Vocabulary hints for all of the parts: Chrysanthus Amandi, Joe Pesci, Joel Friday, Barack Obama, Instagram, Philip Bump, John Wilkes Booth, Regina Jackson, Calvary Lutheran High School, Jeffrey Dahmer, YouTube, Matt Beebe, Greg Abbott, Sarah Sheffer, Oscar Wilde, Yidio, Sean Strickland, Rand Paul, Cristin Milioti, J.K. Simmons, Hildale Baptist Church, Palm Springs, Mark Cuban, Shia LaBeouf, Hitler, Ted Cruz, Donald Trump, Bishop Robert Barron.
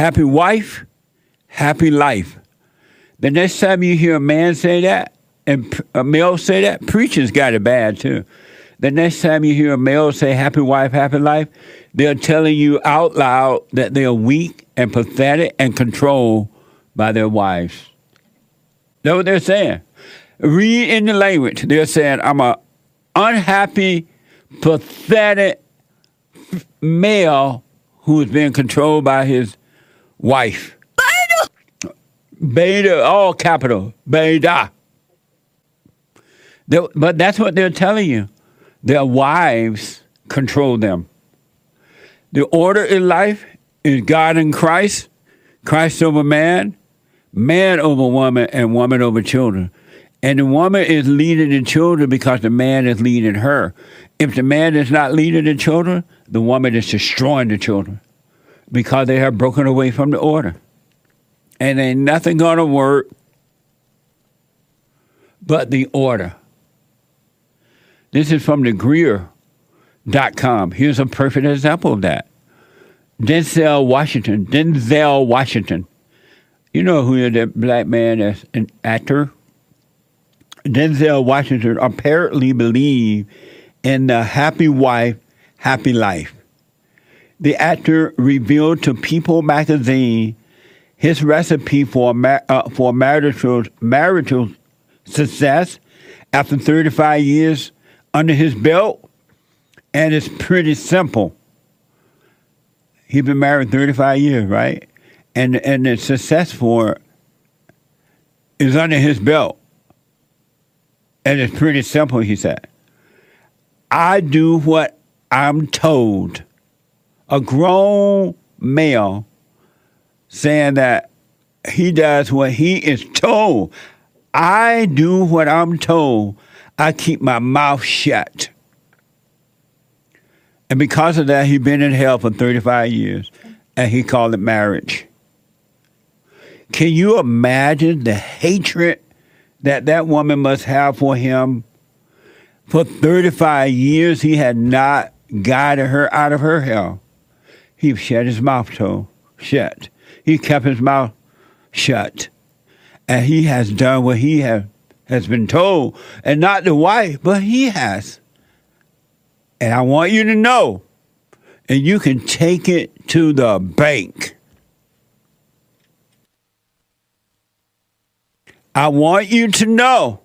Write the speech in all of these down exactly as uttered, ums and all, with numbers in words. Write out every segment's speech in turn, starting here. Happy wife, happy life. The next time you hear a man say that, and a male say that, preachers got it bad too. The next time you hear a male say happy wife, happy life, they're telling you out loud that they're weak and pathetic and controlled by their wives. That's what they're saying. Read in the language. They're saying, I'm an unhappy, pathetic male who's being controlled by his wife. Beta! Beta, all capital. Beta. They're, but that's what they're telling you. Their wives control them. The order in life is God and Christ, Christ over man, man over woman, and woman over children. And the woman is leading the children because the man is leading her. If the man is not leading the children, the woman is destroying the children because they have broken away from the order. And ain't nothing going to work but the order. This is from the Greer dot com. Here's a perfect example of that. Denzel Washington. Denzel Washington. You know who is that black man that's an actor? Denzel Washington apparently believed in the happy wife, happy life. The actor revealed to People magazine his recipe for mar- uh, for marital, marital success after thirty-five years under his belt, and it's pretty simple. He's been married thirty-five years, right? And and the success for it is under his belt. And it's pretty simple, he said. I do what I'm told. A grown male saying that he does what he is told. I do what I'm told. I keep my mouth shut. And because of that, he's been in hell for thirty-five years, and he called it marriage. Can you imagine the hatred that that woman must have for him? For thirty-five years, he had not guided her out of her hell. He shut his mouth to, shut. He kept his mouth shut. And he has done what he have, has been told. And not the wife, but he has. And I want you to know, and you can take it to the bank. I want you to know,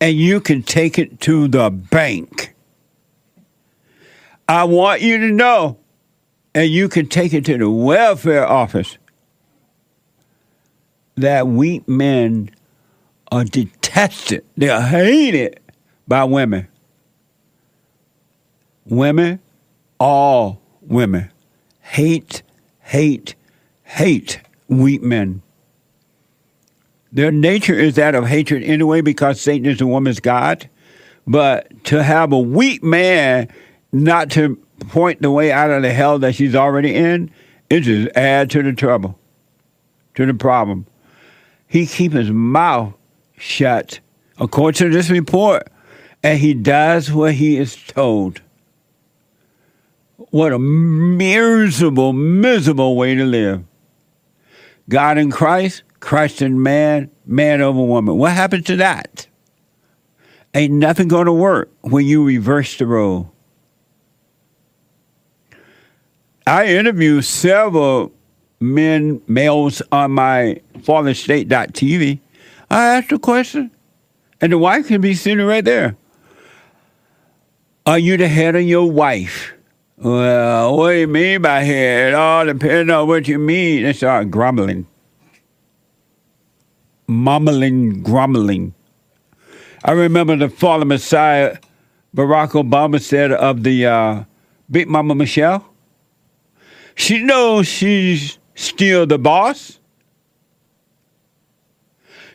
and you can take it to the bank. I want you to know, and you can take it to the welfare office, that weak men are detested. They are hated by women. Women, all women, hate, hate, hate weak men. Their nature is that of hatred anyway because Satan is a woman's god. But to have a weak man not to point the way out of the hell that she's already in, it just adds to the trouble, to the problem. He keeps his mouth shut, according to this report, and he does what he is told. What a miserable, miserable way to live. God in Christ, Christ in man, man over woman. What happened to that? Ain't nothing going to work when you reverse the role. I interviewed several men, males on my fallen state dot t v. I asked a question, and the wife can be sitting right there. Are you the head of your wife? Well, what do you mean by head? It all depends on what you mean. They start grumbling. Mumbling, grumbling. I remember the fallen Messiah, Barack Obama, said of the uh, Big Mama Michelle. She knows she's still the boss.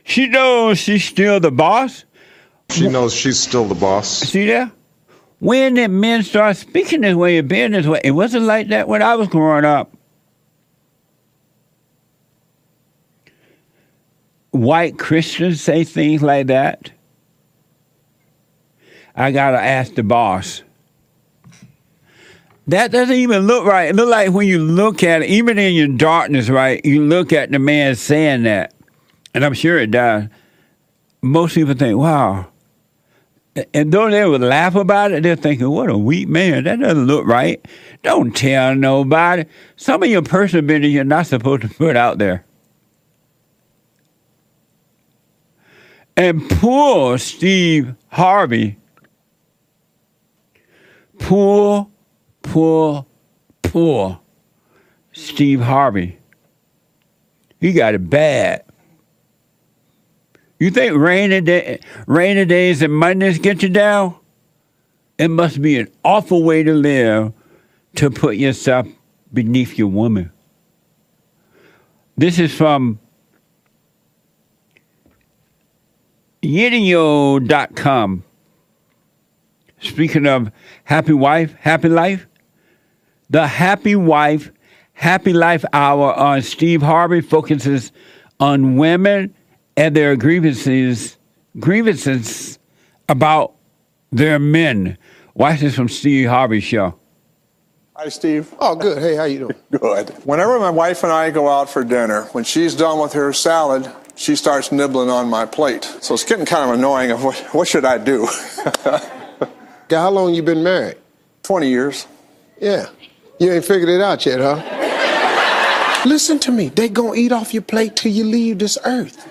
She knows she's still the boss. She knows she's still the boss. See that? When did men start speaking this way and being this way? It wasn't like that when I was growing up. White Christians say things like that. I gotta ask the boss. That doesn't even look right. It look like when you look at it, even in your darkness, right, you look at the man saying that, and I'm sure it does. Most people think, wow. And though they would laugh about it, they're thinking, what a weak man. That doesn't look right. Don't tell nobody. Some of your personal business you're not supposed to put out there. And poor Steve Harvey, poor, poor, poor Steve Harvey, he got it bad. You think rainy, day, rainy days and Mondays get you down? It must be an awful way to live to put yourself beneath your woman. This is from Yidio dot com. Speaking of happy wife, happy life, the Happy Wife, Happy Life Hour on Steve Harvey focuses on women and their grievances grievances about their men. Watch this from Steve Harvey's show. Hi, Steve. Oh, good. Hey, how you doing? Good. Whenever my wife and I go out for dinner, when she's done with her salad, she starts nibbling on my plate. So it's getting kind of annoying of what, what should I do? How long you been married? twenty years. Yeah. You ain't figured it out yet, huh? Listen to me. They gonna eat off your plate till you leave this earth.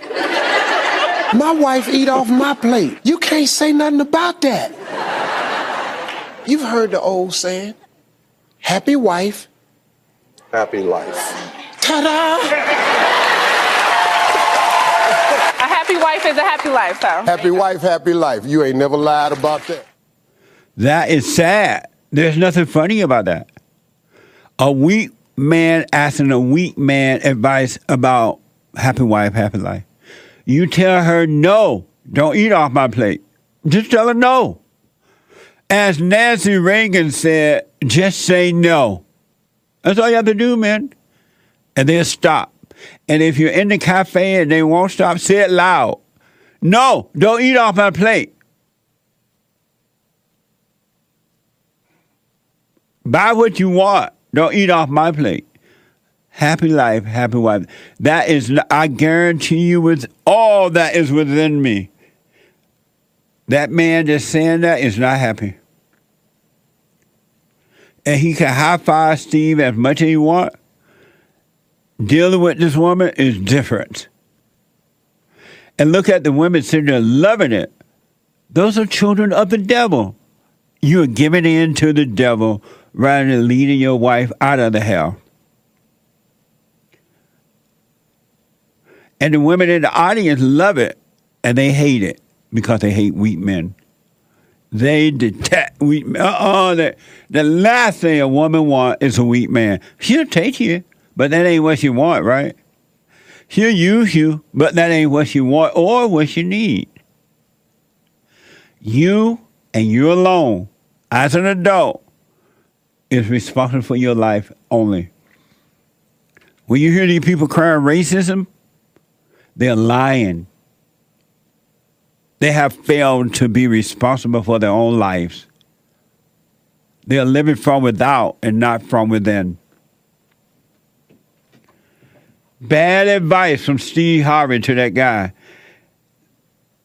My wife eat off my plate. You can't say nothing about that. You've heard the old saying, happy wife, happy life. Ta-da! A happy wife is a happy lifestyle. Happy wife, happy life. You ain't never lied about that. That is sad. There's nothing funny about that. A weak man asking a weak man advice about happy wife, happy life. You tell her, no, don't eat off my plate. Just tell her no. As Nancy Reagan said, just say no. That's all you have to do, man. And they'll stop. And if you're in the cafe and they won't stop, say it loud. No, don't eat off my plate. Buy what you want. Don't eat off my plate. Happy life, happy wife. That is, I guarantee you, with all that is within me, that man that's saying that is not happy. And he can high-five Steve as much as he wants. Dealing with this woman is different. And look at the women sitting there loving it. Those are children of the devil. You are giving in to the devil rather than leading your wife out of the hell. And the women in the audience love it, and they hate it because they hate weak men. They detest weak men. Uh-uh, the, the last thing a woman wants is a weak man. She'll take you, but that ain't what she want, right? She'll use you, but that ain't what she want or what she need. You and you alone, as an adult, is responsible for your life only. When you hear these people crying racism, they're lying. They have failed to be responsible for their own lives. They're living from without and not from within. Bad advice from Steve Harvey to that guy.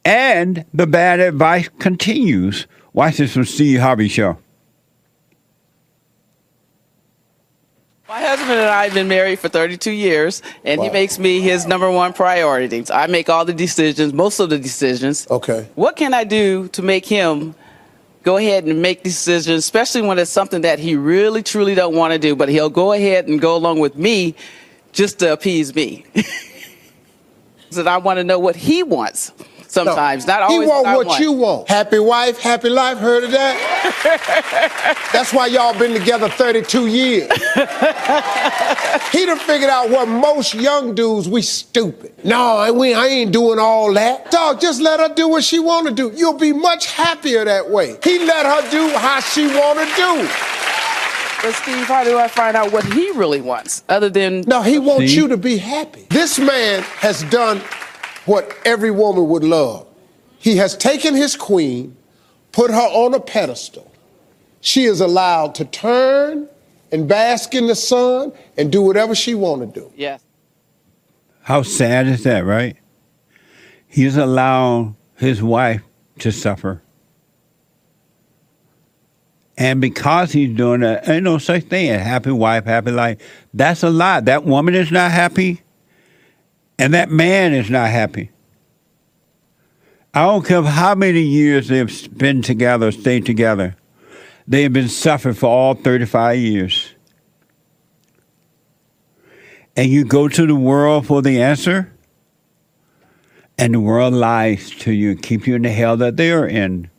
And the bad advice continues. Watch this from Steve Harvey's show. My husband and I have been married for thirty-two years, and wow. He makes me his number one priority. So I make all the decisions, most of the decisions. Okay. What can I do to make him go ahead and make decisions, especially when it's something that he really, truly don't want to do, but he'll go ahead and go along with me just to appease me. So I want to know what he wants sometimes. No, not always. He want what, what want. You want. Happy wife, happy life. Heard of that? That's why y'all been together thirty-two years. He done figured out what most young dudes, we stupid. No, we, I ain't doing all that. Dog, just let her do what she want to do. You'll be much happier that way. He let her do how she want to do. But Steve, how do I find out what he really wants other than... No, he wants you to be happy. This man has done what every woman would love. He has taken his queen, put her on a pedestal, She is allowed to turn and bask in the sun and do whatever she want to do. Yes. How sad is that, right? He's allowed his wife to suffer. And because he's doing that, ain't no such thing as happy wife, happy life. That's a lie. That woman is not happy, and that man is not happy. I don't care how many years they've been together, stayed together. They've been suffering for all thirty-five years. And you go to the world for the answer, and the world lies to you and keeps you in the hell that they are in.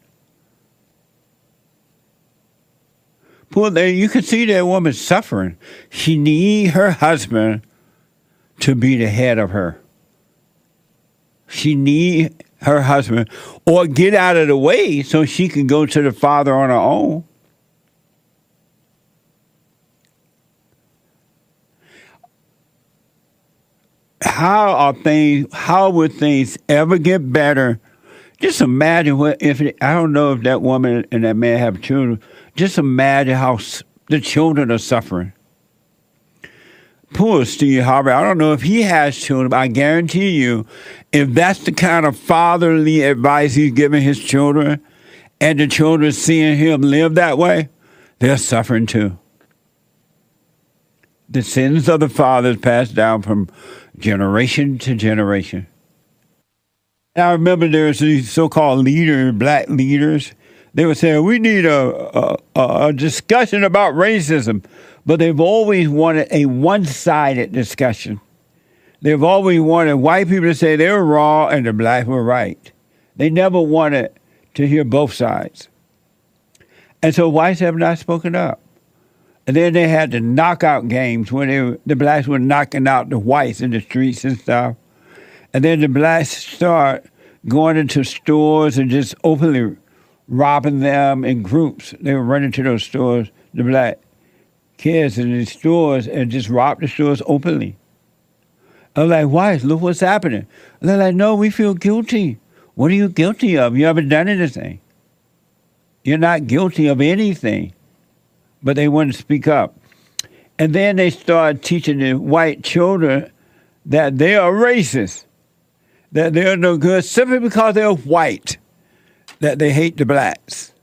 Well, there you can see that woman suffering. She needs her husband to be the head of her. She needs her husband, or get out of the way so she can go to the Father on her own. How are things? How would things ever get better? Just imagine what if it, I don't know if that woman and that man have children. Just imagine how the children are suffering. Poor Steve Harvey. I don't know if he has children, but I guarantee you, if that's the kind of fatherly advice he's giving his children, and the children seeing him live that way, they're suffering too. The sins of the fathers passed down from generation to generation. And I remember there's these so-called leaders, black leaders. They would say, we need a, a, a discussion about racism. But they've always wanted a one-sided discussion. They've always wanted white people to say they were wrong and the black were right. They never wanted to hear both sides. And so whites have not spoken up. And then they had the knockout games when they, the blacks were knocking out the whites in the streets and stuff. And then the blacks start going into stores and just openly robbing them in groups. They were running to those stores, the black kids in these stores, and just robbed the stores openly. I was like, "Why? Look what's happening." And they're like, "No, we feel guilty." What are you guilty of? You haven't done anything. You're not guilty of anything. But they wouldn't speak up. And then they started teaching the white children that they are racist, that they are no good simply because they're white, that they hate the blacks.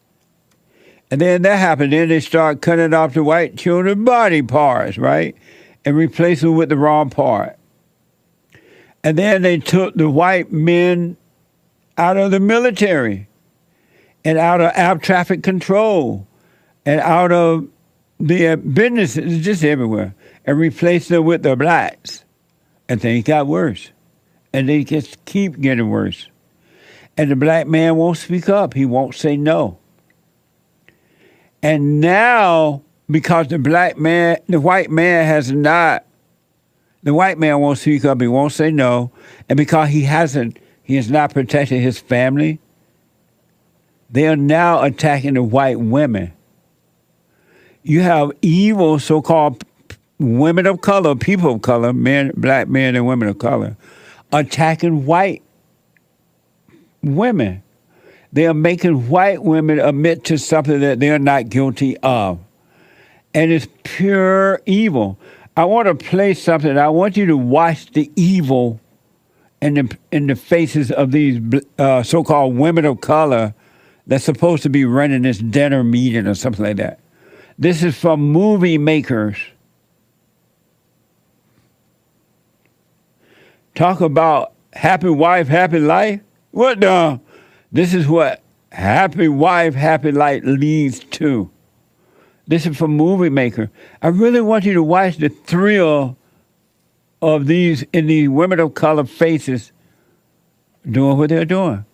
And then that happened. Then they start cutting off the white children's body parts, right? And replace them with the wrong part. And then they took the white men out of the military and out of air traffic control and out of the businesses, just everywhere, and replaced them with the blacks. And things got worse. And they just keep getting worse. And the black man won't speak up. He won't say no. And now, because the black man, the white man has not, the white man won't speak up. He won't say no. And because he hasn't, he has not protected his family, they are now attacking the white women. You have evil so-called women of color, people of color, men, black men and women of color, attacking white women. They are making white women admit to something that they're not guilty of. And it's pure evil. I want to play something. I want you to watch the evil in the, in the faces of these uh, so-called women of color that's supposed to be running this dinner meeting or something like that. This is from movie makers. Talk about happy wife, happy life. What the? This is what happy wife, happy life leads to. This is for movie maker. I really want you to watch the thrill of these in these women of color faces doing what they're doing.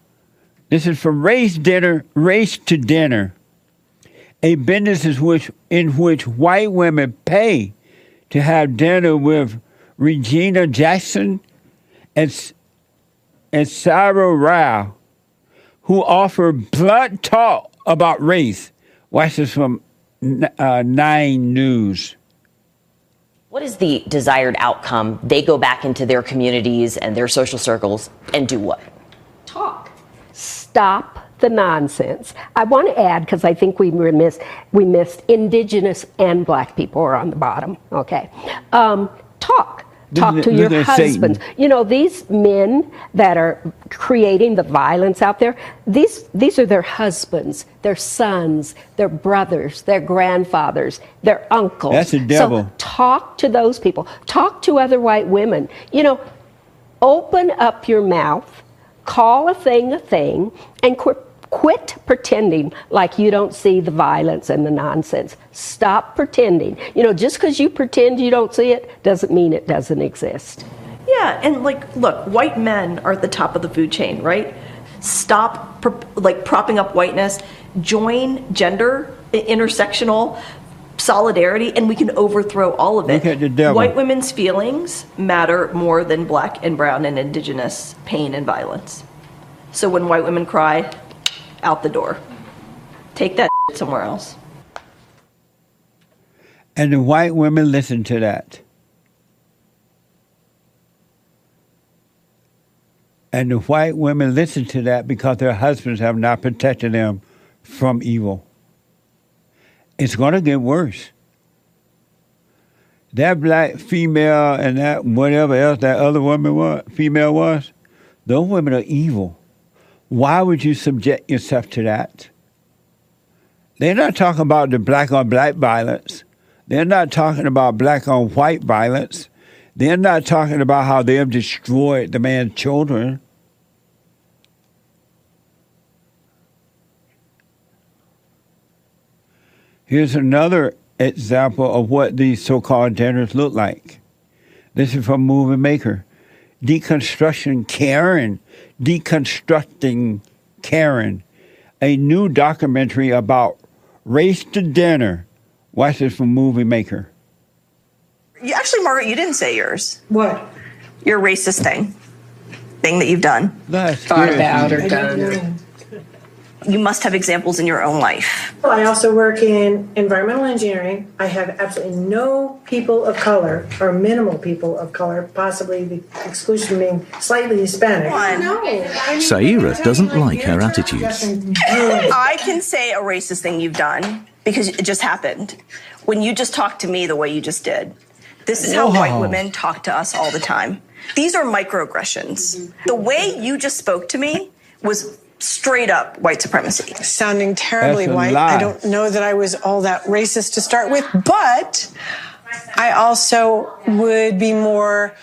This is for race dinner, race to dinner. A business in which, in which white women pay to have dinner with Regina Jackson and, and Sarah Rao, who offer blunt talk about race. Watch this from uh, Nine News. What is the desired outcome? They go back into their communities and their social circles and do what? Talk. Stop the nonsense. I want to add, because I think we missed, we missed indigenous and black people are on the bottom. Okay, um, talk. Talk to your husbands. You know, these men that are creating the violence out there, these these are their husbands, their sons, their brothers, their grandfathers, their uncles. That's the devil. So talk to those people. Talk to other white women. You know, open up your mouth, call a thing a thing, and quit. Quit pretending like you don't see the violence and the nonsense. Stop pretending. You know, just because you pretend you don't see it doesn't mean it doesn't exist. Yeah, and like, look, white men are at the top of the food chain, right? Stop, prop- like, propping up whiteness. Join gender, intersectional solidarity, and we can overthrow all of it. Look at the devil. White women's feelings matter more than black and brown and indigenous pain and violence. So when white women cry, out the door. Take that somewhere else. And the white women listen to that. And the white women listen to that because their husbands have not protected them from evil. It's going to get worse. That black female and that whatever else that other woman was, female was, those women are evil. Why would you subject yourself to that? They're not talking about the black-on-black violence. They're not talking about black-on-white violence. They're not talking about how they have destroyed the man's children. Here's another example of what these so-called genders look like. This is from Movie Maker. Deconstruction Karen. Deconstructing Karen, a new documentary about race to dinner. Watch this from Movie Maker. You actually, Margaret, you didn't say yours. What? Your racist thing, thing that you've done. That's thought good. About or done. You must have examples in your own life. Well, I also work in environmental engineering. I have absolutely no people of color, or minimal people of color, possibly the exclusion being slightly Hispanic. No. Saira doesn't like her attitudes. I can say a racist thing you've done because it just happened. When you just talked to me the way you just did. This is how Whoa. White women talk to us all the time. These are microaggressions. The way you just spoke to me was straight up white supremacy. Sounding terribly white. Lie. I don't know that I was all that racist to start with, but I also would be more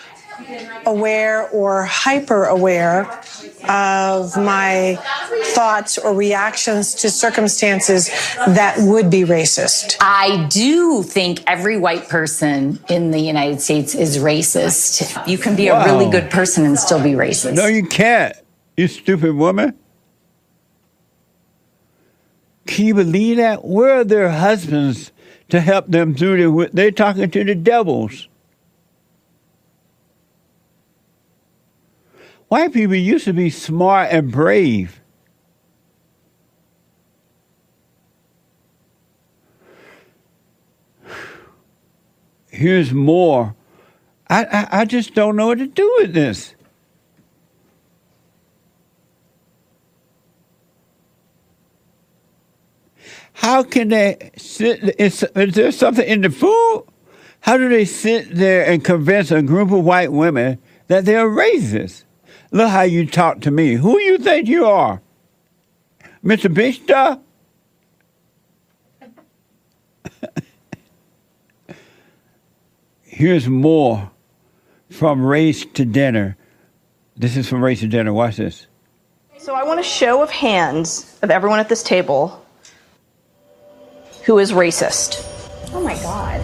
aware or hyper aware of my thoughts or reactions to circumstances that would be racist. I do think every white person in the United States is racist. You can be Whoa. A really good person and still be racist. No, you can't, you stupid woman. Can you believe that? Where are their husbands to help them through the... They're talking to the devils. White people used to be smart and brave. Here's more. I, I, I just don't know what to do with this. How can they sit, is, is there something in the food? How do they sit there and convince a group of white women that they're racist? Look how you talk to me. Who you think you are? Mister Bishop? Here's more from Race to Dinner. This is from Race to Dinner. Watch this. So I want a show of hands of everyone at this table who is racist. Oh my God.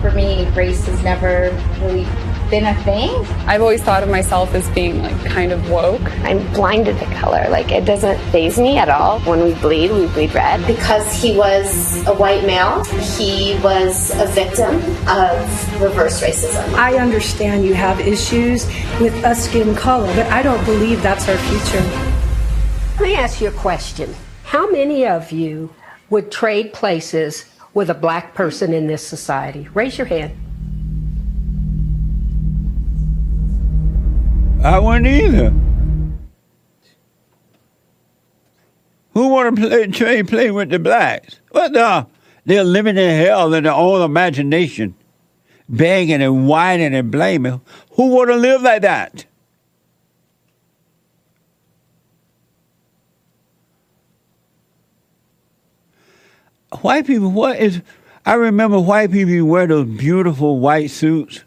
For me, race has never really been a thing. I've always thought of myself as being like kind of woke. I'm blinded to color. Like, it doesn't faze me at all. When we bleed, we bleed red. Because he was a white male, he was a victim of reverse racism. I understand you have issues with us skin color, but I don't believe that's our future. Let me ask you a question. How many of you would trade places with a black person in this society? Raise your hand. I wouldn't either. Who want to play, play, play with the blacks? What the? They're living in hell in their own imagination, begging and whining and blaming. Who want to live like that? White people, what is... I remember white people wear those beautiful white suits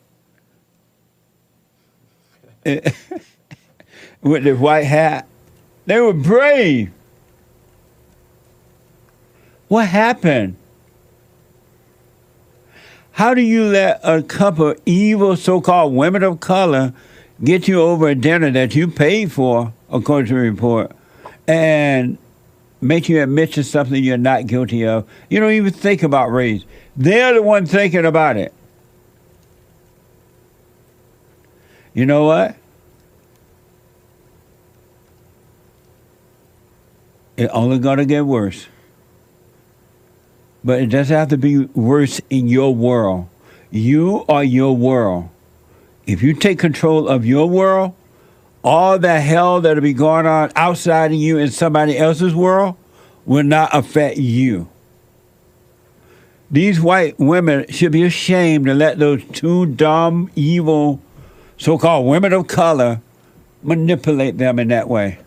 with the white hat. They were brave. What happened? How do you let a couple of evil so-called women of color get you over a dinner that you paid for, according to the report, and make you admit to something you're not guilty of? You don't even think about race. They're the one thinking about it. You know what? It's only going to get worse. But it doesn't have to be worse in your world. You are your world. If you take control of your world, all the hell that'll be going on outside of you in somebody else's world will not affect you. These white women should be ashamed to let those two dumb, evil, so-called women of color manipulate them in that way.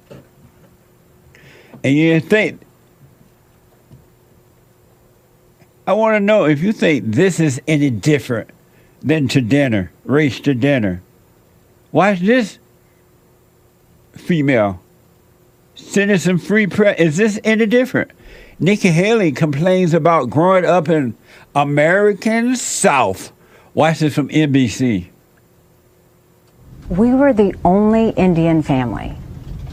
And you think, I want to know if you think this is any different than to dinner, race to dinner. Watch this. Female citizen free press. Is this any different? Nikki Haley complains about growing up in American South. Watch this from N B C. We were the only Indian family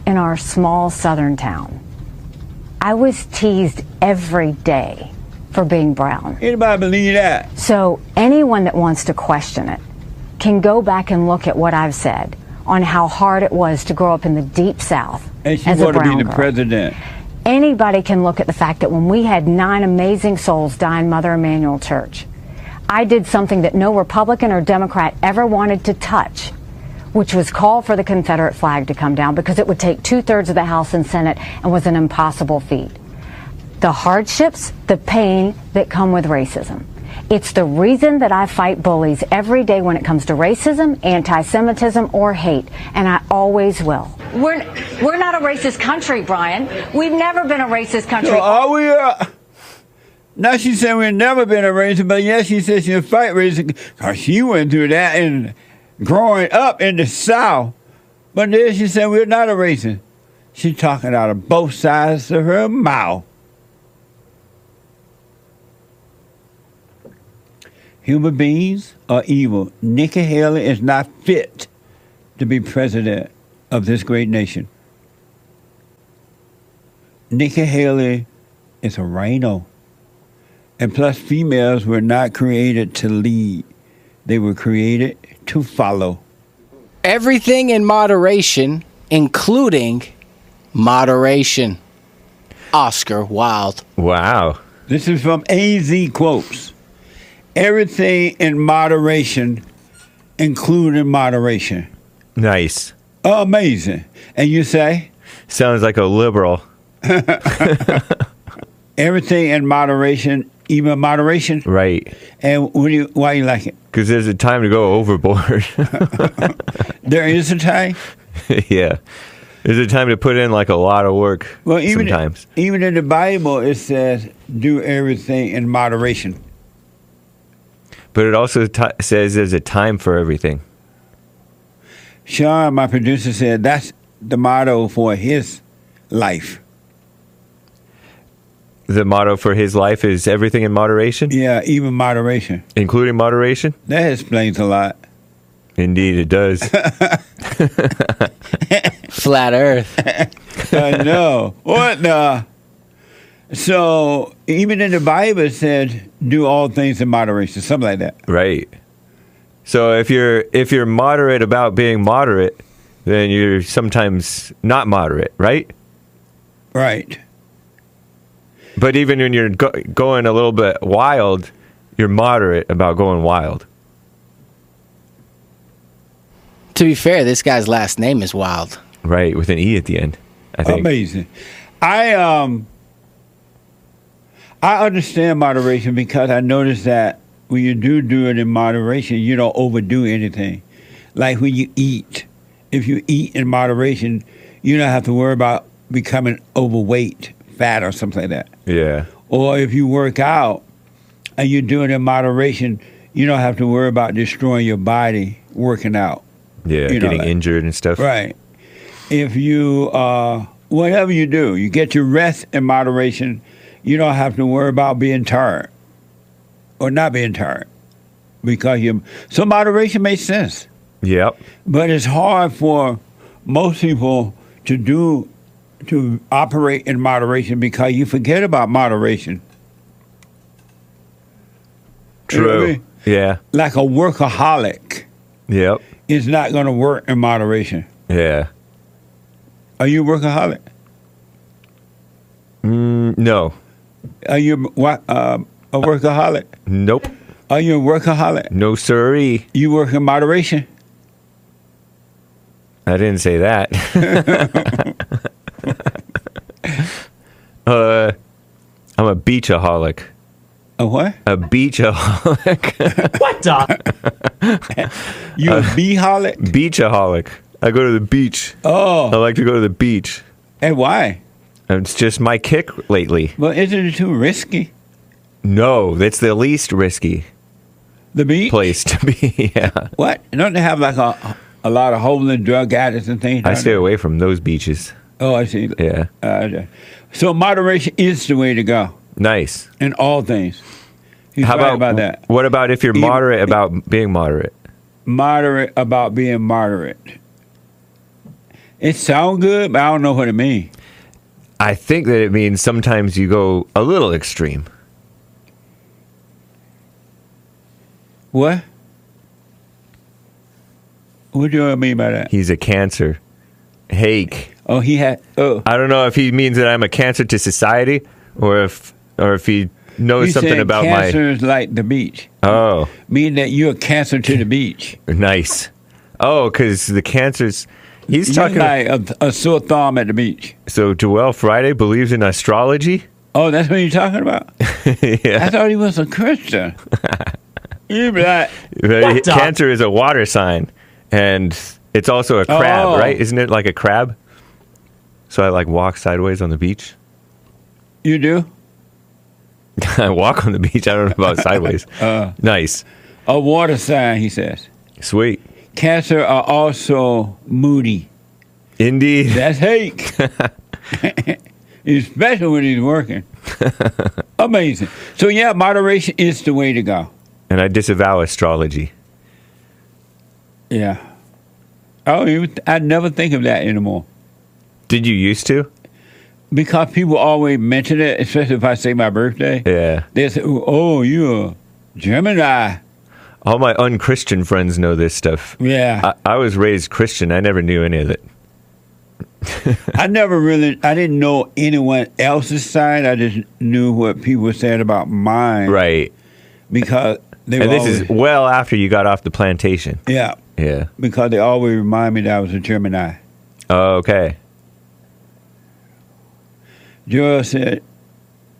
in our small southern town. I was teased every day for being brown. Anybody believe that? So anyone that wants to question it can go back and look at what I've said on how hard it was to grow up in the deep South as a brown girl. And she wanted to be the president. Anybody can look at the fact that when we had nine amazing souls die in Mother Emanuel Church, I did something that no Republican or Democrat ever wanted to touch, which was call for the Confederate flag to come down because it would take two-thirds of the House and Senate and was an impossible feat. The hardships, the pain that come with racism. It's the reason that I fight bullies every day when it comes to racism, anti-Semitism, or hate, and I always will. We're, we're not a racist country, Brian. We've never been a racist country. So are we? Uh, now she said we've never been a racist, but yes, she said she'll fight racism because she went through that in growing up in the South. But then she said we're not a racist. She's talking out of both sides of her mouth. Human beings are evil. Nikki Haley is not fit to be president of this great nation. Nikki Haley is a rhino. And plus, females were not created to lead. They were created to follow. Everything in moderation, including moderation. Oscar Wilde. Wow. This is from A Z Quotes. Everything in moderation, including moderation. Nice. Amazing. And you say? Sounds like a liberal. Everything in moderation, even moderation. Right. And what do you, why you like it? Because there's a time to go overboard. There is a time? Yeah. There's a time to put in like a lot of work well, even sometimes. In, even in the Bible, it says, do everything in moderation. But it also t says there's a time for everything. Sean, my producer, said that's the motto for his life. The motto for his life is everything in moderation? Yeah, even moderation. Including moderation? That explains a lot. Indeed, it does. Flat Earth. I know. What the? So, even in the Bible, it said, do all things in moderation, something like that. Right. So, if you're if you're moderate about being moderate, then you're sometimes not moderate, right? Right. But even when you're go going a little bit wild, you're moderate about going wild. To be fair, this guy's last name is Wild. Right, with an E at the end, I think. Amazing. I um I understand moderation, because I noticed that when you do do it in moderation, you don't overdo anything. Like when you eat, if you eat in moderation, you don't have to worry about becoming overweight, fat, or something like that. Yeah. Or if you work out and you do it in moderation, you don't have to worry about destroying your body working out. Yeah, you know, getting like, injured and stuff. Right. If you, uh, whatever you do, you get your rest in moderation, you don't have to worry about being tired or not being tired, because you. So moderation makes sense. Yep. But it's hard for most people to do, to operate in moderation, because you forget about moderation. True. You know what I mean? Yeah. Like a workaholic. Yep. Is not going to work in moderation. Yeah. Are you a workaholic? Mm, no. Are you what, uh, a workaholic? Nope. Are you a workaholic? No, sirree. You work in moderation? I didn't say that. uh, I'm a beachaholic. A what? A beachaholic. What the? You a beeholic? Beachaholic. I go to the beach. Oh. I like to go to the beach. And why? It's just my kick lately. Well, isn't it too risky? No, that's the least risky. The beach? Place to be, yeah. What? Don't they have like a, a lot of homeless drug addicts and things? I stay they? away from those beaches. Oh, I see. Yeah. Uh, so moderation is the way to go. Nice. In all things. He's How right about, about that. What about if you're Even, moderate about being moderate? Moderate about being moderate. It sounds good, but I don't know what it means. I think that it means sometimes you go a little extreme. What? What do I mean by that? He's a cancer. Hake. Oh, he had... Oh. I don't know if he means that I'm a cancer to society, or if or if he knows he something about my... cancer is like the beach. Oh. Meaning that you're a cancer to the beach. Nice. Oh, because the cancer's... He's talking like a, a sore thumb at the beach. So Joel Friday believes in astrology? Oh, that's what you're talking about? Yeah. I thought he was a Christian. You'd be like, what the? Cancer is a water sign, and it's also a crab, oh. right? Isn't it like a crab? So I like walk sideways on the beach. You do? I walk on the beach. I don't know about sideways. Uh, nice. A water sign, he says. Sweet. Cancer are also moody. Indeed. That's hake. Especially when he's working. Amazing. So, yeah, moderation is the way to go. And I disavow astrology. Yeah. I, don't even, I never think of that anymore. Did you used to? Because people always mention it, especially if I say my birthday. Yeah. They say, oh, you're Gemini. All my un-Christian friends know this stuff. Yeah. I, I was raised Christian. I never knew any of it. I never really, I didn't know anyone else's sign. I just knew what people said about mine. Right. Because they were And this always, is well after you got off the plantation. Yeah. Yeah. Because they always remind me that I was a Gemini. Oh, okay. Joel said,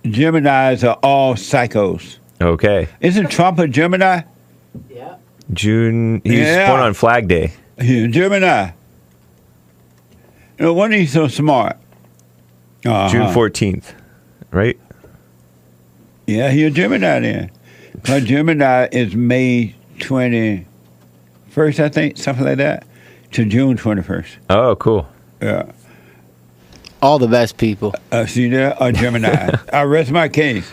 Geminis are all psychos. Okay. Isn't Trump a Gemini? Yeah. June. He was yeah. born on Flag Day. Yeah, Gemini. No wonder he's so smart. Uh-huh. June fourteenth, right? Yeah, he's a Gemini then. But Gemini is May twenty-first, I think, something like that, to June twenty-first. Oh, cool. Yeah. All the best people. Uh, see there? A Gemini. I rest my case.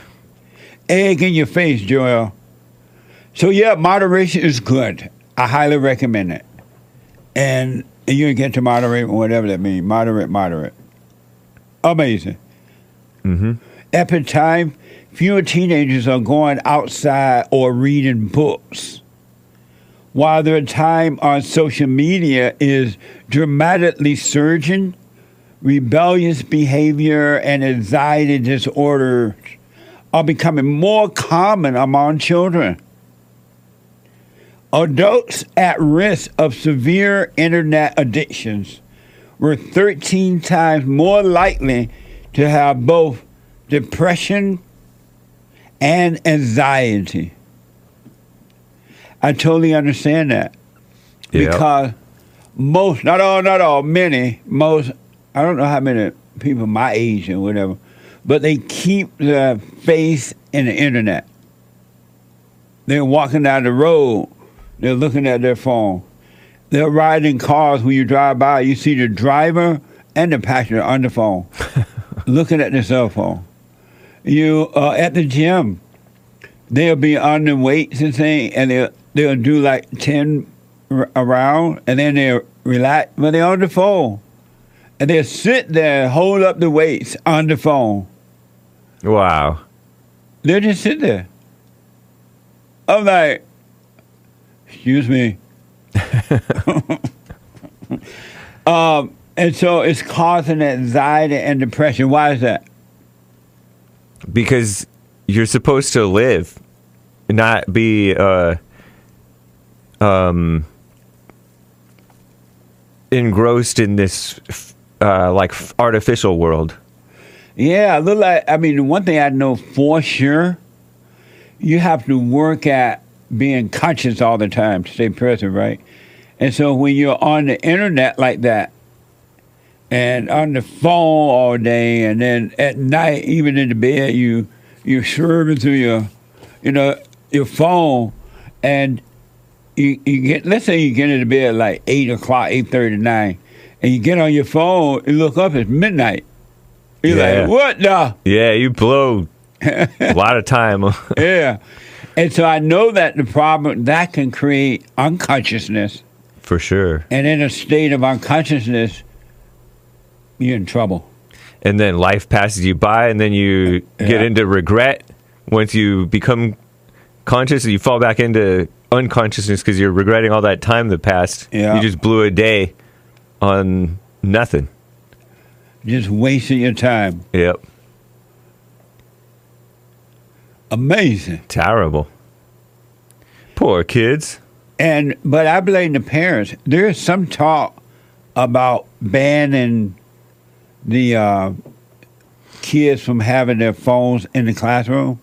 Egg in your face, Joel. So, yeah, moderation is good. I highly recommend it. And you get to moderate, whatever that means. Moderate, moderate. Amazing. Mm-hmm. At the time, fewer teenagers are going outside or reading books, while their time on social media is dramatically surging. Rebellious behavior and anxiety disorders are becoming more common among children. Adults at risk of severe internet addictions were thirteen times more likely to have both depression and anxiety. I totally understand that. Yeah. Because most, not all, not all, many, most, I don't know how many people my age and whatever, but they keep their faith in the internet. They're walking down the road, they're looking at their phone. They're riding cars. When you drive by, you see the driver and the passenger on the phone, looking at their cell phone. You uh, at the gym, they'll be on the weights and thing, and they'll, they'll do like ten r- around, and then they'll relax, but they're on the phone. And they'll sit there, hold up the weights on the phone. Wow. They'll just sit there. I'm like, excuse me. um, and so it's causing anxiety and depression. Why is that? Because you're supposed to live, not be uh, um, engrossed in this uh, like artificial world. Yeah, look like I mean, one thing I know for sure, you have to work at being conscious all the time to stay present, right? And so when you're on the internet like that and on the phone all day, and then at night, even in the bed, you, you're swerving through your, you know, your phone, and you, you get, let's say you get into bed at like eight o'clock, eight thirty, nine, and you get on your phone and look up, it's midnight. You're yeah. like, what the? Yeah, you blow a lot of time. Yeah. And so I know that the problem, that can create unconsciousness. For sure. And in a state of unconsciousness, you're in trouble. And then life passes you by, and then you yeah. get into regret. Once you become conscious, you fall back into unconsciousness because you're regretting all that time that passed. Yeah. You just blew a day on nothing. Just wasting your time. Yep. Amazing. Terrible. Poor kids. And but I blame the parents. There is some talk about banning the uh, kids from having their phones in the classroom.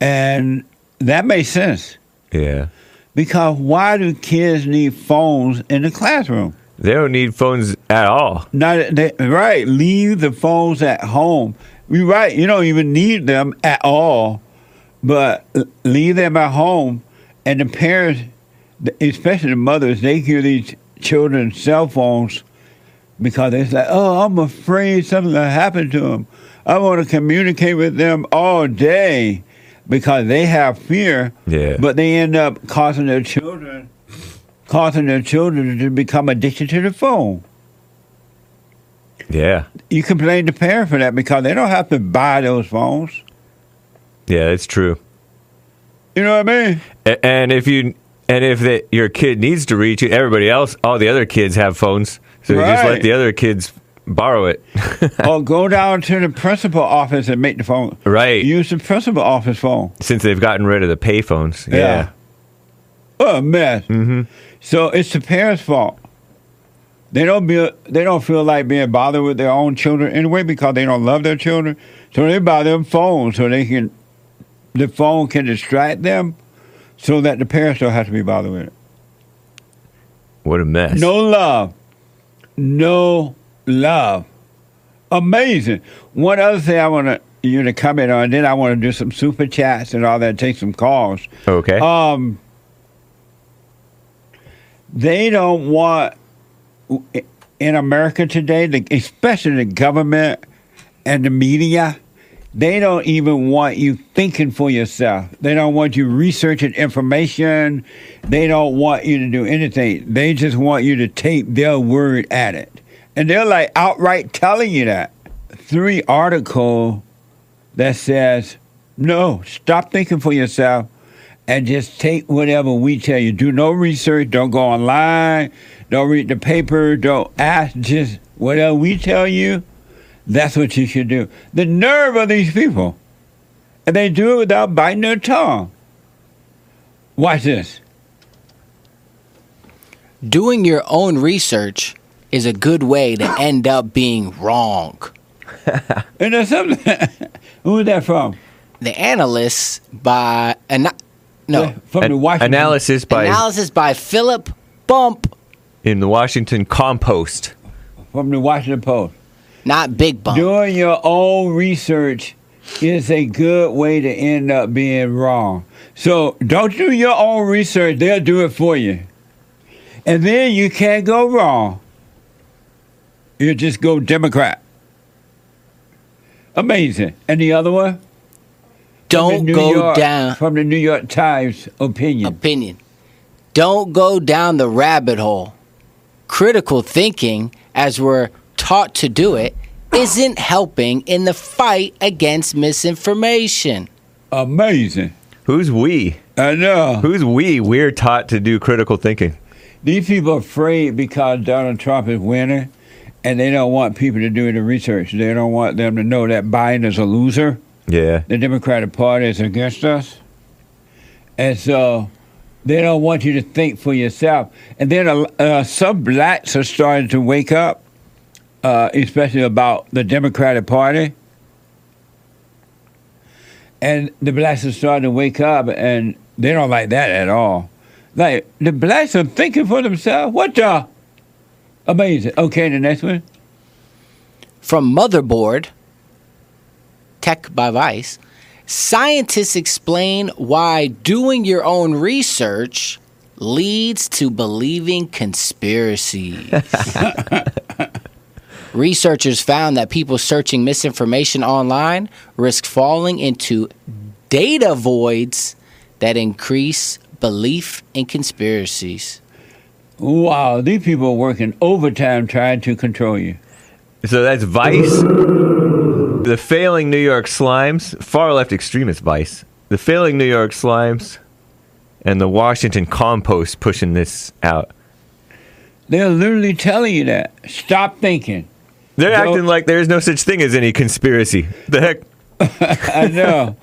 And that makes sense. Yeah. Because why do kids need phones in the classroom? They don't need phones at all. Not, they, right. Leave the phones at home. You're right. You don't even need them at all, but leave them at home. And the parents, especially the mothers, they give these children cell phones because they're like, oh, I'm afraid something will happen to them. I want to communicate with them all day because they have fear. Yeah. But they end up causing their children, causing their children to become addicted to the phone. Yeah. You can blame the parent for that because they don't have to buy those phones. Yeah, that's true. You know what I mean? And if you and if the, your kid needs to reach you, everybody else, all the other kids have phones. So right. you just let the other kids borrow it. Or go down to the principal office and make the phone. Right. Use the principal office phone. Since they've gotten rid of the pay phones. Yeah. yeah. What a mess. Mm-hmm. So it's the parents' fault. They don't be, they don't feel like being bothered with their own children anyway because they don't love their children. So they buy them phones so they can, the phone can distract them so that the parents don't have to be bothered with it. What a mess. No love. No love. Amazing. One other thing I want you to comment on, and then I want to do some super chats and all that, take some calls. Okay. Um. They don't want... In America today, especially the government and the media, they don't even want you thinking for yourself. They don't want you researching information. They don't want you to do anything. They just want you to take their word at it. And they're like outright telling you that. Three article that says, no, stop thinking for yourself and just take whatever we tell you. Do no research. Don't go online. Don't read the paper. Don't ask. Just whatever we tell you, that's what you should do. The nerve of these people. And they do it without biting their tongue. Watch this. Doing your own research is a good way to end up being wrong. And there's something. Who is that from? The analysts by an, no yeah, from an, the Washington analysis by analysis by Philip Bump in the Washington Compost from the Washington Post. Not Big Bump. Doing your own research is a good way to end up being wrong. So don't do your own research; they'll do it for you, and then you can't go wrong. You just go Democrat. Amazing. And the other one? Don't go York, down. From the New York Times opinion. Opinion. Don't go down the rabbit hole. Critical thinking, as we're taught to do it, isn't helping in the fight against misinformation. Amazing. Who's we? I know. Who's we? We're taught to do critical thinking. These people are afraid because Donald Trump is winning. And they don't want people to do the research. They don't want them to know that Biden is a loser. Yeah. The Democratic Party is against us. And so they don't want you to think for yourself. And then uh, some blacks are starting to wake up, uh, especially about the Democratic Party. And the blacks are starting to wake up, and they don't like that at all. Like, the blacks are thinking for themselves. What the... Amazing. Okay, the next one. From Motherboard, Tech by Vice, scientists explain why doing your own research leads to believing conspiracies. Researchers found that people searching misinformation online risk falling into data voids that increase belief in conspiracies. Wow, these people are working overtime trying to control you. So that's Vice, the failing New York Slimes, far-left extremist Vice, the failing New York Slimes, and the Washington Compost pushing this out. They're literally telling you that. Stop thinking. They're so, acting like there's no such thing as any conspiracy. The heck? I know.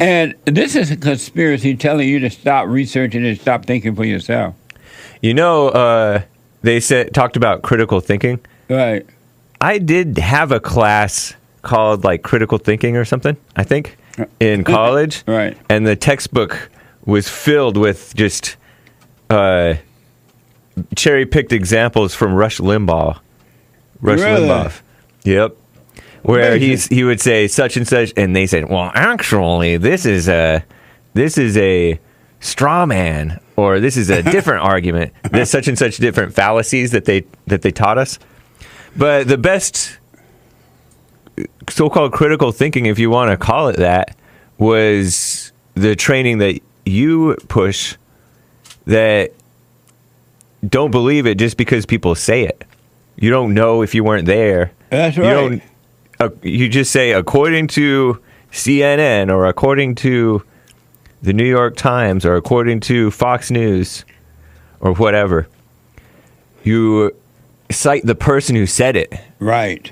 And this is a conspiracy telling you to stop researching and stop thinking for yourself. You know, uh, they said talked about critical thinking. Right. I did have a class called, like, critical thinking or something, I think, in college. Right. And the textbook was filled with just uh, cherry-picked examples from Rush Limbaugh. Rush really? Limbaugh. Yep. Where he's, he would say such and such, and they said, well, actually, this is a this is a straw man. Or this is a different argument. There's such and such different fallacies that they that they taught us. But the best so-called critical thinking, if you want to call it that, was the training that you push that don't believe it just because people say it. You don't know if you weren't there. That's right. You don't, uh, you just say, according to C N N or according to the New York Times, or according to Fox News, or whatever, you cite the person who said it. Right.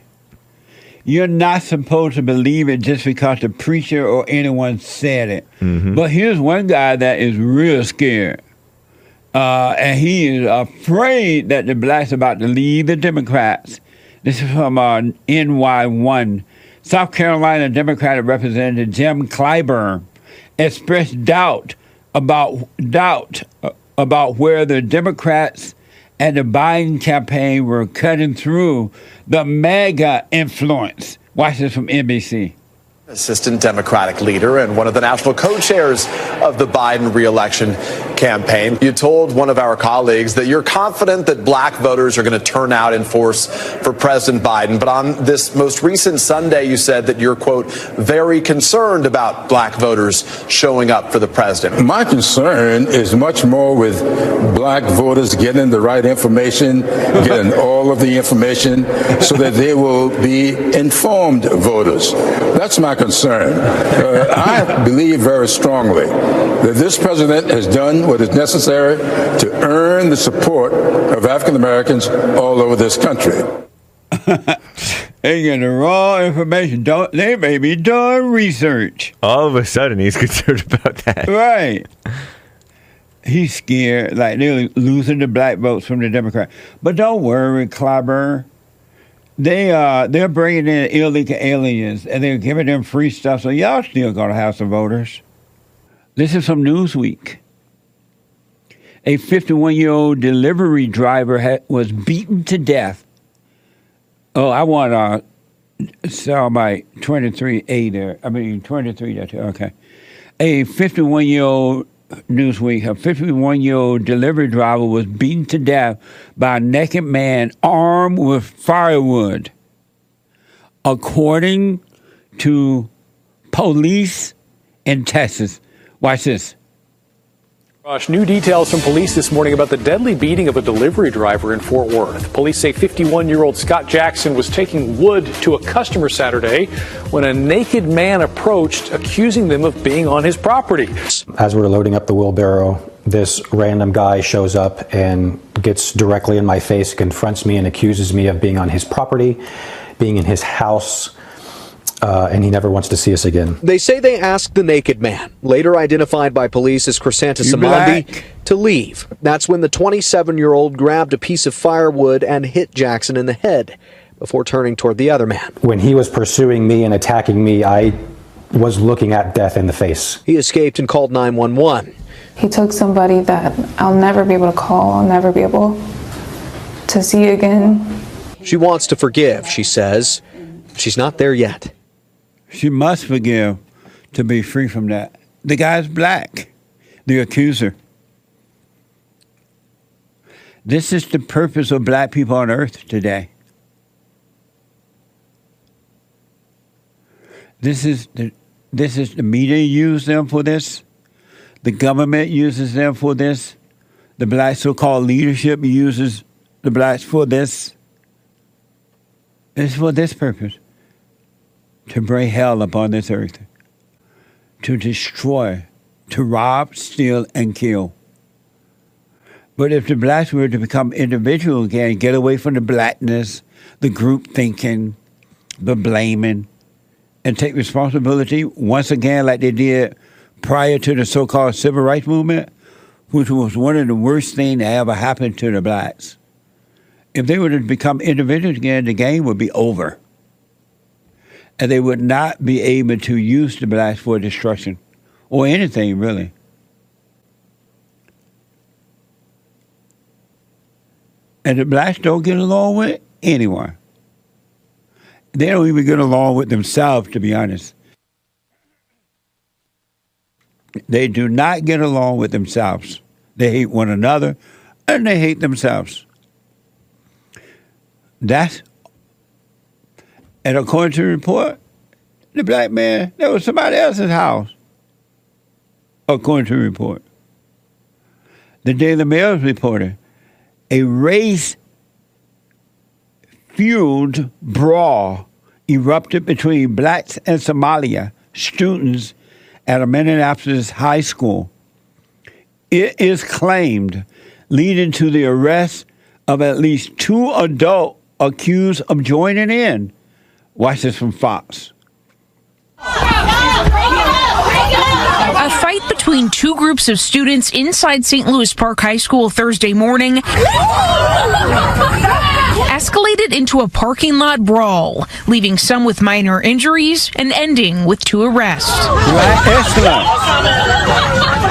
You're not supposed to believe it just because the preacher or anyone said it. Mm-hmm. But here's one guy that is real scared. Uh, and he is afraid that the blacks are about to leave the Democrats. This is from uh, N Y one. South Carolina Democratic Representative Jim Clyburn expressed doubt about doubt about where the Democrats and the Biden campaign were cutting through the MAGA influence. Watch this from N B C. Assistant Democratic leader and one of the national co-chairs of the Biden re-election campaign. You told one of our colleagues that you're confident that black voters are going to turn out in force for President Biden. But on this most recent Sunday, you said that you're, quote, very concerned about black voters showing up for the president. My concern is much more with black voters getting the right information, getting all of the information so that they will be informed voters. That's my concern. Uh, I believe very strongly that this president has done what is necessary to earn the support of African Americans all over this country. They get the raw information. Don't, they may be doing research. All of a sudden, he's concerned about that. Right. He's scared, like they're losing the black votes from the Democrats. But don't worry, Clyburn. They uh they're bringing in illegal aliens and they're giving them free stuff. So y'all still gonna have some voters. This is from Newsweek. A fifty-one-year-old delivery driver had, was beaten to death. Oh, I want to sell my twenty-three A there. I mean twenty-three. That's okay. A fifty-one-year-old Newsweek. A fifty-one-year-old delivery driver was beaten to death by a naked man armed with firewood, according to police in Texas. Watch this. Rush, new details from police this morning about the deadly beating of a delivery driver in Fort Worth. Police say fifty-one-year-old Scott Jackson was taking wood to a customer Saturday when a naked man approached, accusing them of being on his property. As we're loading up the wheelbarrow, this random guy shows up and gets directly in my face, confronts me, and accuses me of being on his property, being in his house. Uh, and he never wants to see us again. They say they asked the naked man, later identified by police as Chrysanthus Amandi, to leave. That's when the twenty-seven-year-old grabbed a piece of firewood and hit Jackson in the head before turning toward the other man. When he was pursuing me and attacking me, I was looking at death in the face. He escaped and called nine one one. He took somebody that I'll never be able to call, I'll never be able to see again. She wants to forgive, she says. She's not there yet. She must forgive to be free from that. The guy's black, the accuser. This is the purpose of black people on earth today. This is the, this is the media use them for this. The government uses them for this. The black so-called leadership uses the blacks for this. It's for this purpose. To bring hell upon this earth, to destroy, to rob, steal, and kill. But if the blacks were to become individual again, get away from the blackness, the group thinking, the blaming, and take responsibility once again like they did prior to the so-called civil rights movement, which was one of the worst things that ever happened to the blacks. If they were to become individuals again, the game would be over. And they would not be able to use the blacks for destruction or anything, really. And the blacks don't get along with anyone. They don't even get along with themselves, to be honest. They do not get along with themselves. They hate one another, and they hate themselves. That's And according to the report, the black man, that was somebody else's house, according to the report. The Daily Mail reported a race-fueled brawl erupted between blacks and Somalia students at a Minneapolis high school. It is claimed leading to the arrest of at least two adults accused of joining in. Watch this from Fox. A fight between two groups of students inside Saint Louis Park High School Thursday morning escalated into a parking lot brawl, leaving some with minor injuries and ending with two arrests.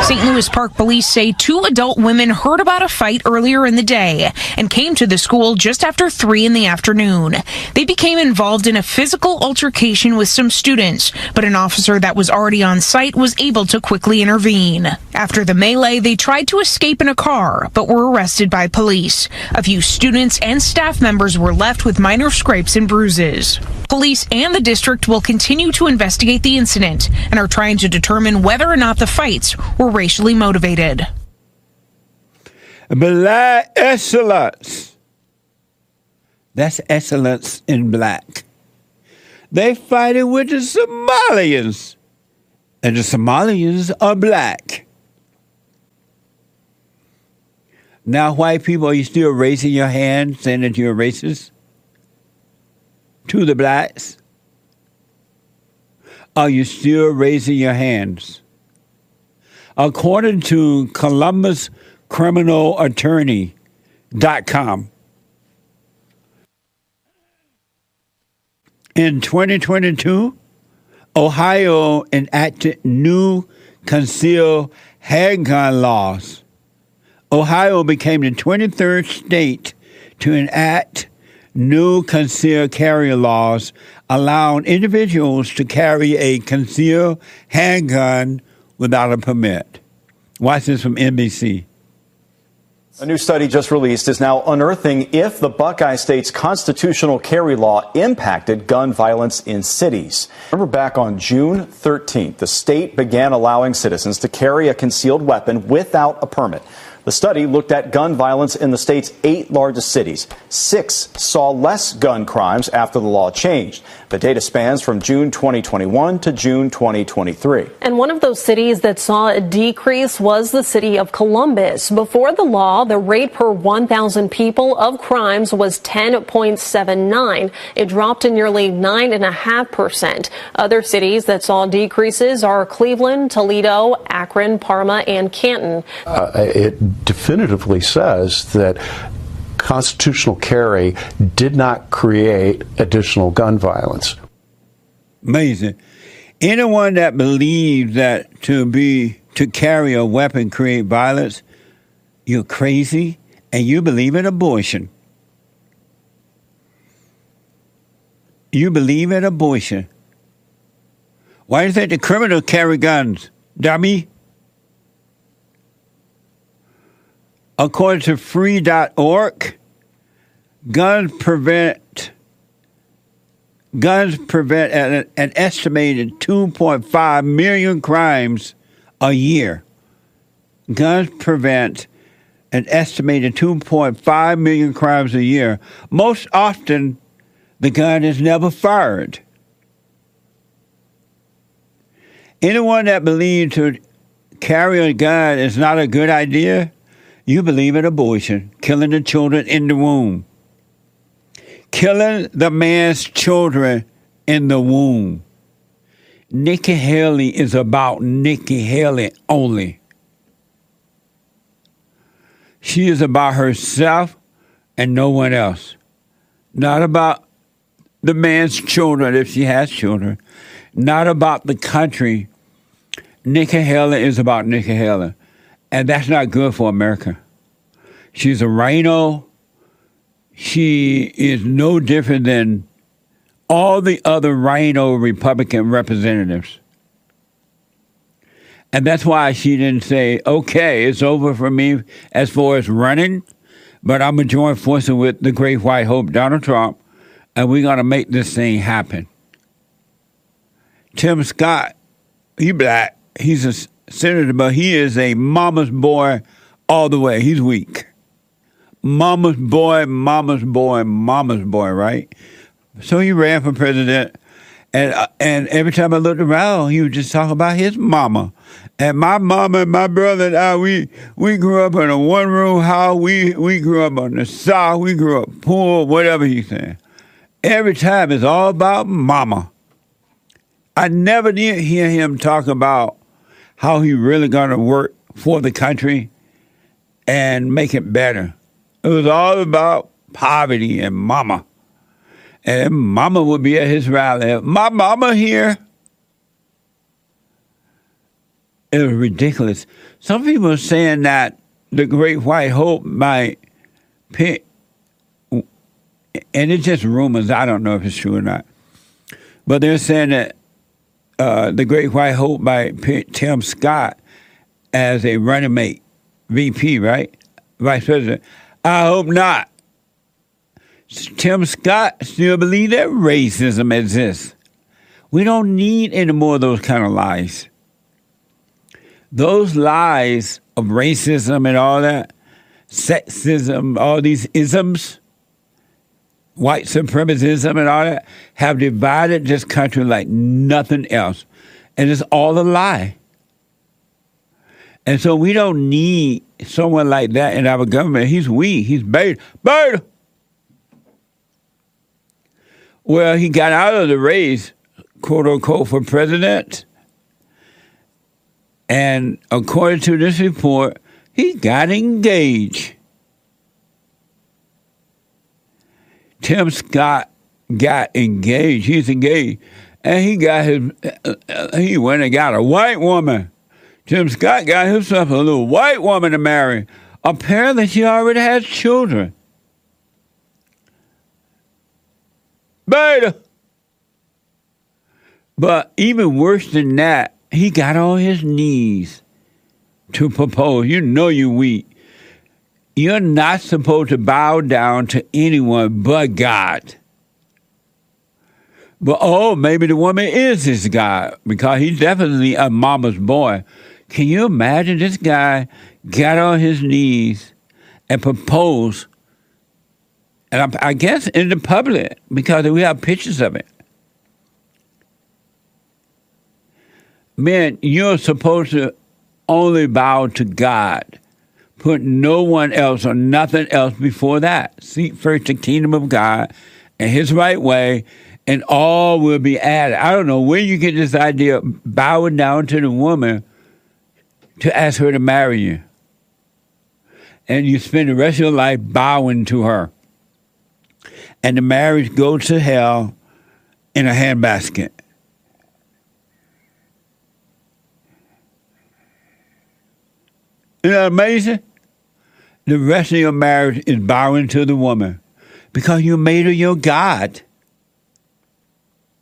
Saint Louis Park police say two adult women heard about a fight earlier in the day and came to the school just after three in the afternoon. They became involved in a physical altercation with some students, but an officer that was already on site was able to quickly intervene. After the melee, they tried to escape in a car, but were arrested by police. A few students and staff members were left with minor scrapes and bruises. Police and the district will continue to investigate the incident and are trying to determine whether or not the fights were racially motivated. Black excellence. That's excellence in black. They fighting with the Somalians. And the Somalians are black. Now, white people, are you still raising your hand saying that you're racist to the blacks? Are you still raising your hands? According to Columbus Criminal Attorney dot com, In twenty twenty-two, Ohio enacted new concealed handgun laws. Ohio became the twenty-third state to enact new concealed carry laws, allowing individuals to carry a concealed handgun without a permit. Watch this from N B C. A new study just released is now unearthing if the Buckeye State's constitutional carry law impacted gun violence in cities. Remember back on June thirteenth, the state began allowing citizens to carry a concealed weapon without a permit. The study looked at gun violence in the state's eight largest cities. Six saw less gun crimes after the law changed. The data spans from June twenty twenty-one to June twenty twenty-three. And one of those cities that saw a decrease was the city of Columbus. Before the law, the rate per one thousand people of crimes was ten point seven nine. It dropped to nearly nine point five percent. Other cities that saw decreases are Cleveland, Toledo, Akron, Parma, and Canton. Uh, it definitively says that constitutional carry did not create additional gun violence. Amazing. Anyone that believes that to be to carry a weapon create violence, you're crazy and you believe in abortion. You believe in abortion. Why do you think the criminals carry guns, dummy? According to free dot org, guns prevent guns prevent an, an estimated two point five million crimes a year. Guns prevent an estimated two point five million crimes a year. Most often, the gun is never fired. Anyone that believes to carry a gun is not a good idea, you believe in abortion, killing the children in the womb, killing the man's children in the womb. Nikki Haley is about Nikki Haley only. She is about herself and no one else. Not about the man's children, if she has children. Not about the country. Nikki Haley is about Nikki Haley. And that's not good for America. She's a rhino. She is no different than all the other rhino Republican representatives. And that's why she didn't say, okay, it's over for me as far as running, but I'm going to join forces with the great white hope, Donald Trump, and we're going to make this thing happen. Tim Scott, he black. He's a senator, but he is a mama's boy all the way. He's weak. Mama's boy, mama's boy, mama's boy, right? So he ran for president, and and every time I looked around, he would just talk about his mama. And my mama and my brother and I, we, we grew up in a one-room house. We, we grew up on the South. We grew up poor, whatever he said. Every time, it's all about mama. I never did hear him talk about how he really going to work for the country and make it better. It was all about poverty and mama. And mama would be at his rally. My mama here. It was ridiculous. Some people are saying that the Great White Hope might pick, and it's just rumors. I don't know if it's true or not. But they're saying that Uh, the Great White Hope by Tim Scott as a running mate, V P, right? Vice President. I hope not. Tim Scott still believes that racism exists. We don't need any more of those kind of lies. Those lies of racism and all that, sexism, all these isms, white supremacism and all that, have divided this country like nothing else. And it's all a lie. And so we don't need someone like that in our government. He's weak. He's beta. Beta! Well, he got out of the race, quote unquote, for president. And according to this report, he got engaged. Tim Scott got engaged. He's engaged. And he got his, he went and got a white woman. Tim Scott got himself a little white woman to marry. Apparently, she already has children. Beta. But even worse than that, he got on his knees to propose. You know you're weak. You're not supposed to bow down to anyone but God. But, oh, maybe the woman is his guy, because he's definitely a mama's boy. Can you imagine this guy got on his knees and proposed, and I, I guess in the public, because we have pictures of it. Man, you're supposed to only bow to God. Put no one else or nothing else before that. Seek first the kingdom of God and his right way, and all will be added. I don't know where you get this idea of bowing down to the woman to ask her to marry you. And you spend the rest of your life bowing to her. And the marriage goes to hell in a handbasket. Isn't that amazing? The rest of your marriage is bowing to the woman because you made her your God.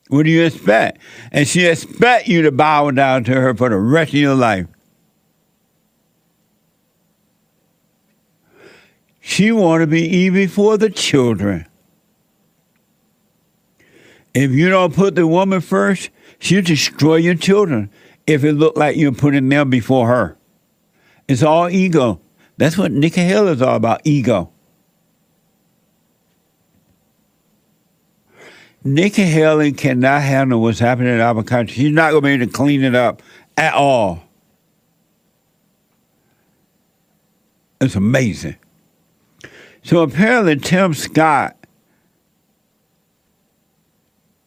What do you expect? And she expects you to bow down to her for the rest of your life. She wants to be even for the children. If you don't put the woman first, she'll destroy your children if it looks like you're putting them before her. It's all ego. That's what Nikki Haley is all about, ego. Nikki Haley cannot handle what's happening in our country. She's not going to be able to clean it up at all. It's amazing. So apparently Tim Scott,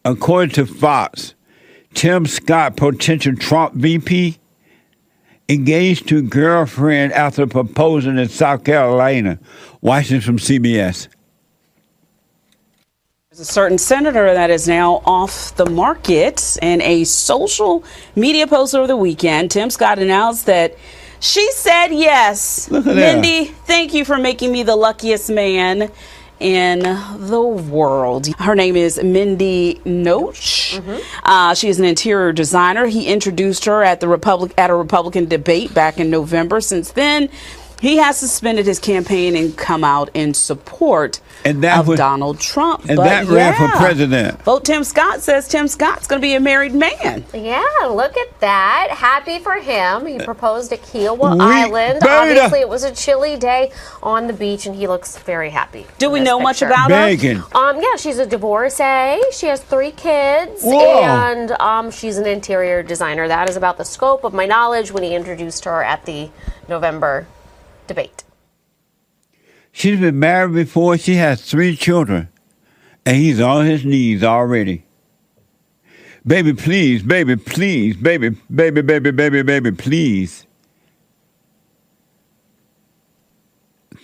according to Fox, Tim Scott, potential Trump V P, engaged to girlfriend after proposing in South Carolina. Watch this from C B S. There's a certain senator that is now off the market. In a social media post over the weekend, Tim Scott announced that she said yes. Look at that. Mindy, thank you for making me the luckiest man in the world. Her name is Mindy Noach. Mm-hmm. Uh, she is an interior designer. He introduced her at the Republic at a Republican debate back in November. Since then, he has suspended his campaign and come out in support and that of was, Donald Trump. And but that ran yeah. for president. Vote Tim Scott says Tim Scott's going to be a married man. Yeah, look at that. Happy for him. He proposed at Kiawah we Island. Beta. Obviously, it was a chilly day on the beach, and he looks very happy. Do we know picture. much about Bacon. her? Um, yeah, she's a divorcee. She has three kids. Whoa. And um, she's an interior designer. That is about the scope of my knowledge when he introduced her at the November debate. She's been married before. She has three children, and he's on his knees already. Baby, please, baby, please, baby, baby, baby, baby, baby, please.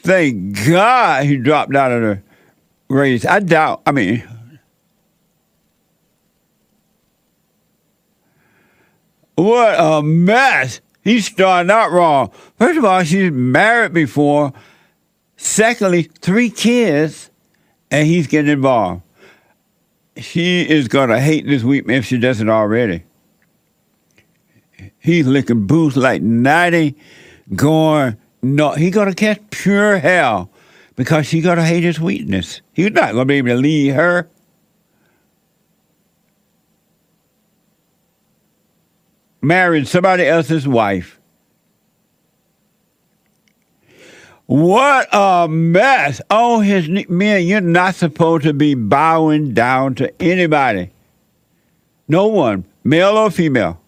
Thank God he dropped out of the race. I doubt, I mean, what a mess. He's starting out wrong. First of all, she's married before. Secondly, three kids, and he's getting involved. She is going to hate this week if she doesn't already. He's licking boots like ninety, going, no, he's going to catch pure hell because she's going to hate his weakness. He's not going to be able to lead her. Married somebody else's wife. What a mess. Oh, his man, you're not supposed to be bowing down to anybody. No one, male or female.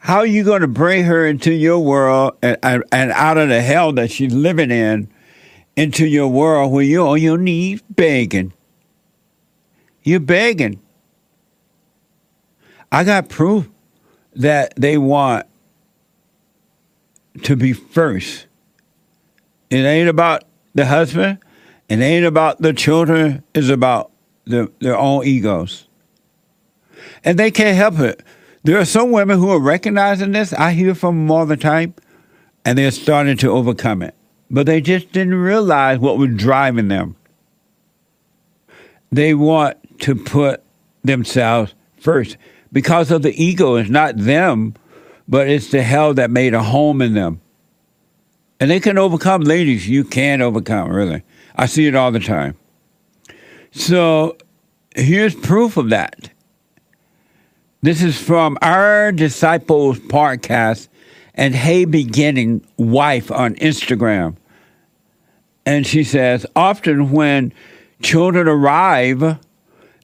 How are you going to bring her into your world and, and, and out of the hell that she's living in into your world where you're on your knees begging? You're begging. I got proof that they want to be first. It ain't about the husband. It ain't about the children. It's about the, their own egos. And they can't help it. There are some women who are recognizing this. I hear from them all the time. And they're starting to overcome it. But they just didn't realize what was driving them. They want to put themselves first because of the ego. It's not them, but it's the hell that made a home in them. And they can overcome. Ladies, you can overcome, really. I see it all the time. So here's proof of that. This is from Our Disciples podcast and Hey Beginning Wife on Instagram. And she says, often when children arrive,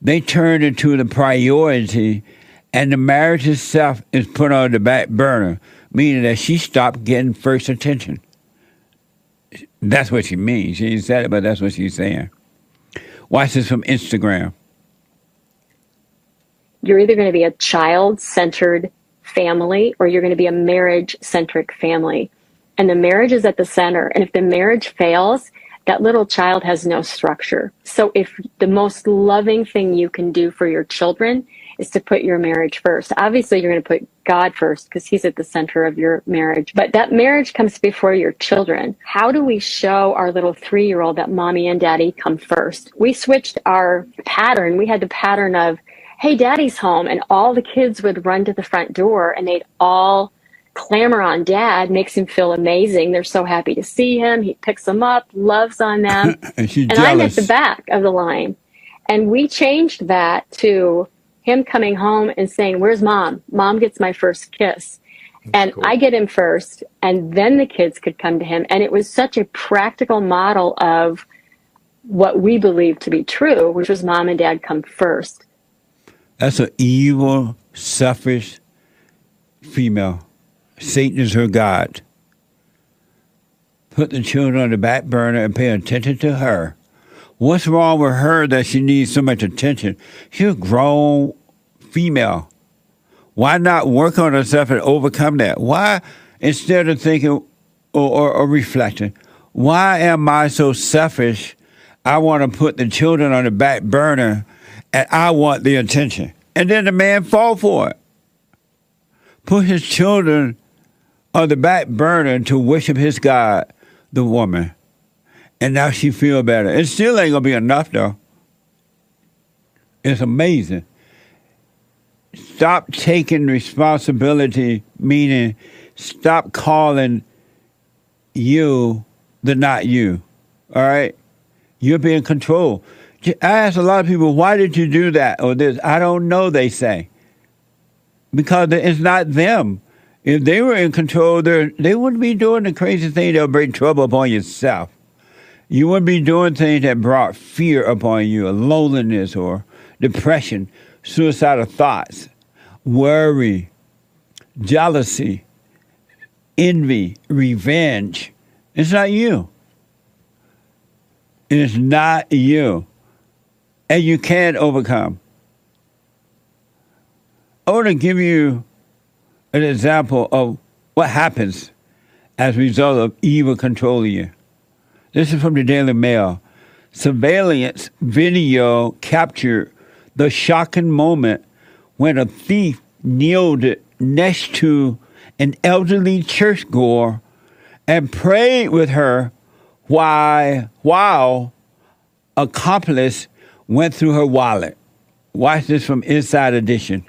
they turn into the priority and the marriage itself is put on the back burner, meaning that she stopped getting first attention. That's what she means. She didn't say it, but that's what she's saying. Watch this from Instagram. You're either going to be a child-centered family or you're going to be a marriage-centric family. And the marriage is at the center. And if the marriage fails, that little child has no structure. So if the most loving thing you can do for your children is to put your marriage first. Obviously, you're going to put God first because he's at the center of your marriage. But that marriage comes before your children. How do we show our little three-year-old that mommy and daddy come first? We switched our pattern. We had the pattern of, hey, daddy's home. And all the kids would run to the front door and they'd all clamor on dad, makes him feel amazing. They're so happy to see him. He picks them up, loves on them. and and I'm at the back of the line. And we changed that to him coming home and saying, where's mom? Mom gets my first kiss. That's and cool. I get him first. And then the kids could come to him. And it was such a practical model of what we believe to be true, which was mom and dad come first. That's an evil, selfish female. Satan is her God. Put the children on the back burner and pay attention to her. What's wrong with her that she needs so much attention? She's a grown female. Why not work on herself and overcome that? Why, instead of thinking or, or, or reflecting, why am I so selfish? I want to put the children on the back burner and I want the attention. And then the man fall for it. Put his children on the back burner to worship his God, the woman. And now she feel better. It still ain't going to be enough, though. It's amazing. Stop taking responsibility, meaning stop calling you the not you, all right? You're being controlled. I ask a lot of people, why did you do that or this? I don't know, they say. Because it's not them. If they were in control, they wouldn't be doing the crazy thing that will bring trouble upon yourself. You wouldn't be doing things that brought fear upon you, or loneliness or depression, suicidal thoughts, worry, jealousy, envy, revenge. It's not you. It's not you. And you can overcome. I want to give you an example of what happens as a result of evil controlling you. This is from the Daily Mail. Surveillance video captured the shocking moment when a thief kneeled next to an elderly churchgoer and prayed with her while, while accomplice went through her wallet. Watch this from Inside Edition.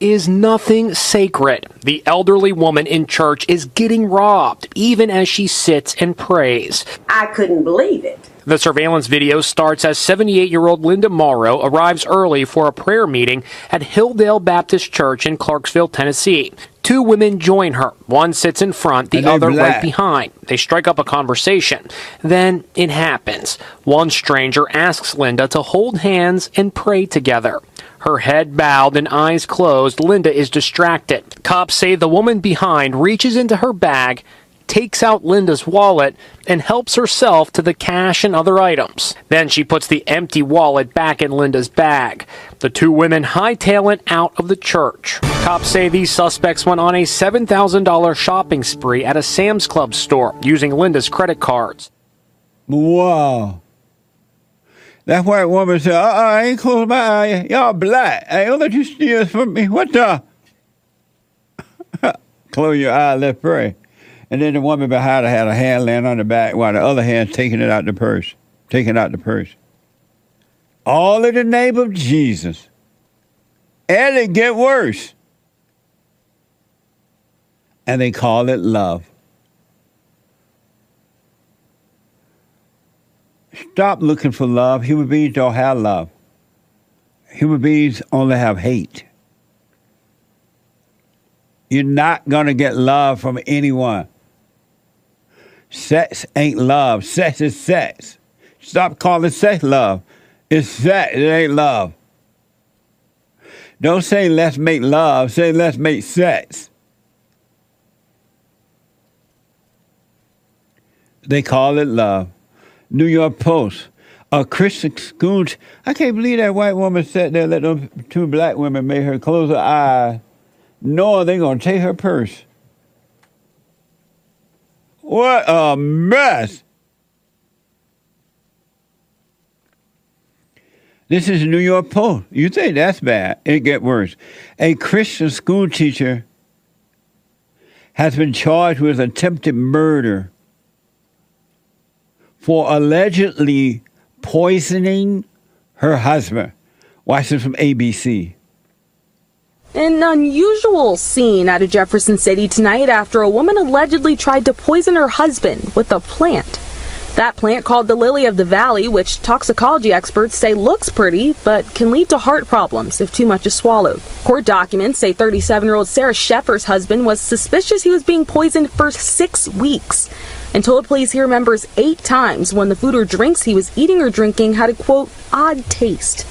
Is nothing sacred. The elderly woman in church is getting robbed, even as she sits and prays. I couldn't believe it. The surveillance video starts as seventy-eight-year-old Linda Morrow arrives early for a prayer meeting at Hildale Baptist Church in Clarksville, Tennessee. Two women join her. One sits in front, the other right behind. They strike up a conversation. Then it happens. One stranger asks Linda to hold hands and pray together. Her head bowed and eyes closed, Linda is distracted. Cops say the woman behind reaches into her bag, takes out Linda's wallet, and helps herself to the cash and other items. Then she puts the empty wallet back in Linda's bag. The two women hightail it out of the church. Cops say these suspects went on a seven thousand dollars shopping spree at a Sam's Club store using Linda's credit cards. Wow. That white woman said, uh-uh, I ain't close my eye. Y'all black. I ain't gonna let you steal from me. What the? Close your eye, let's pray. And then the woman behind her had a hand laying on the back while the other hand taking it out the purse. Taking out the purse. All in the name of Jesus. And it get worse. And they call it love. Stop looking for love. Human beings don't have love. Human beings only have hate. You're not going to get love from anyone. Sex ain't love. Sex is sex. Stop calling sex love. It's sex. It ain't love. Don't say let's make love. Say let's make sex. They call it love. New York Post, a Christian school. I can't believe that white woman sat there and let those two black women make her close her eyes, knowing they're going to take her purse. What a mess. This is New York Post. You think that's bad. It gets worse. A Christian school teacher has been charged with attempted murder for allegedly poisoning her husband. Watch this from A B C. An unusual scene out of Jefferson City tonight after a woman allegedly tried to poison her husband with a plant. That plant, called the lily of the valley, which toxicology experts say looks pretty, but can lead to heart problems if too much is swallowed. Court documents say thirty-seven-year-old Sarah Sheffer's husband was suspicious he was being poisoned for six weeks. And told police he remembers eight times when the food or drinks he was eating or drinking had a, quote, odd taste.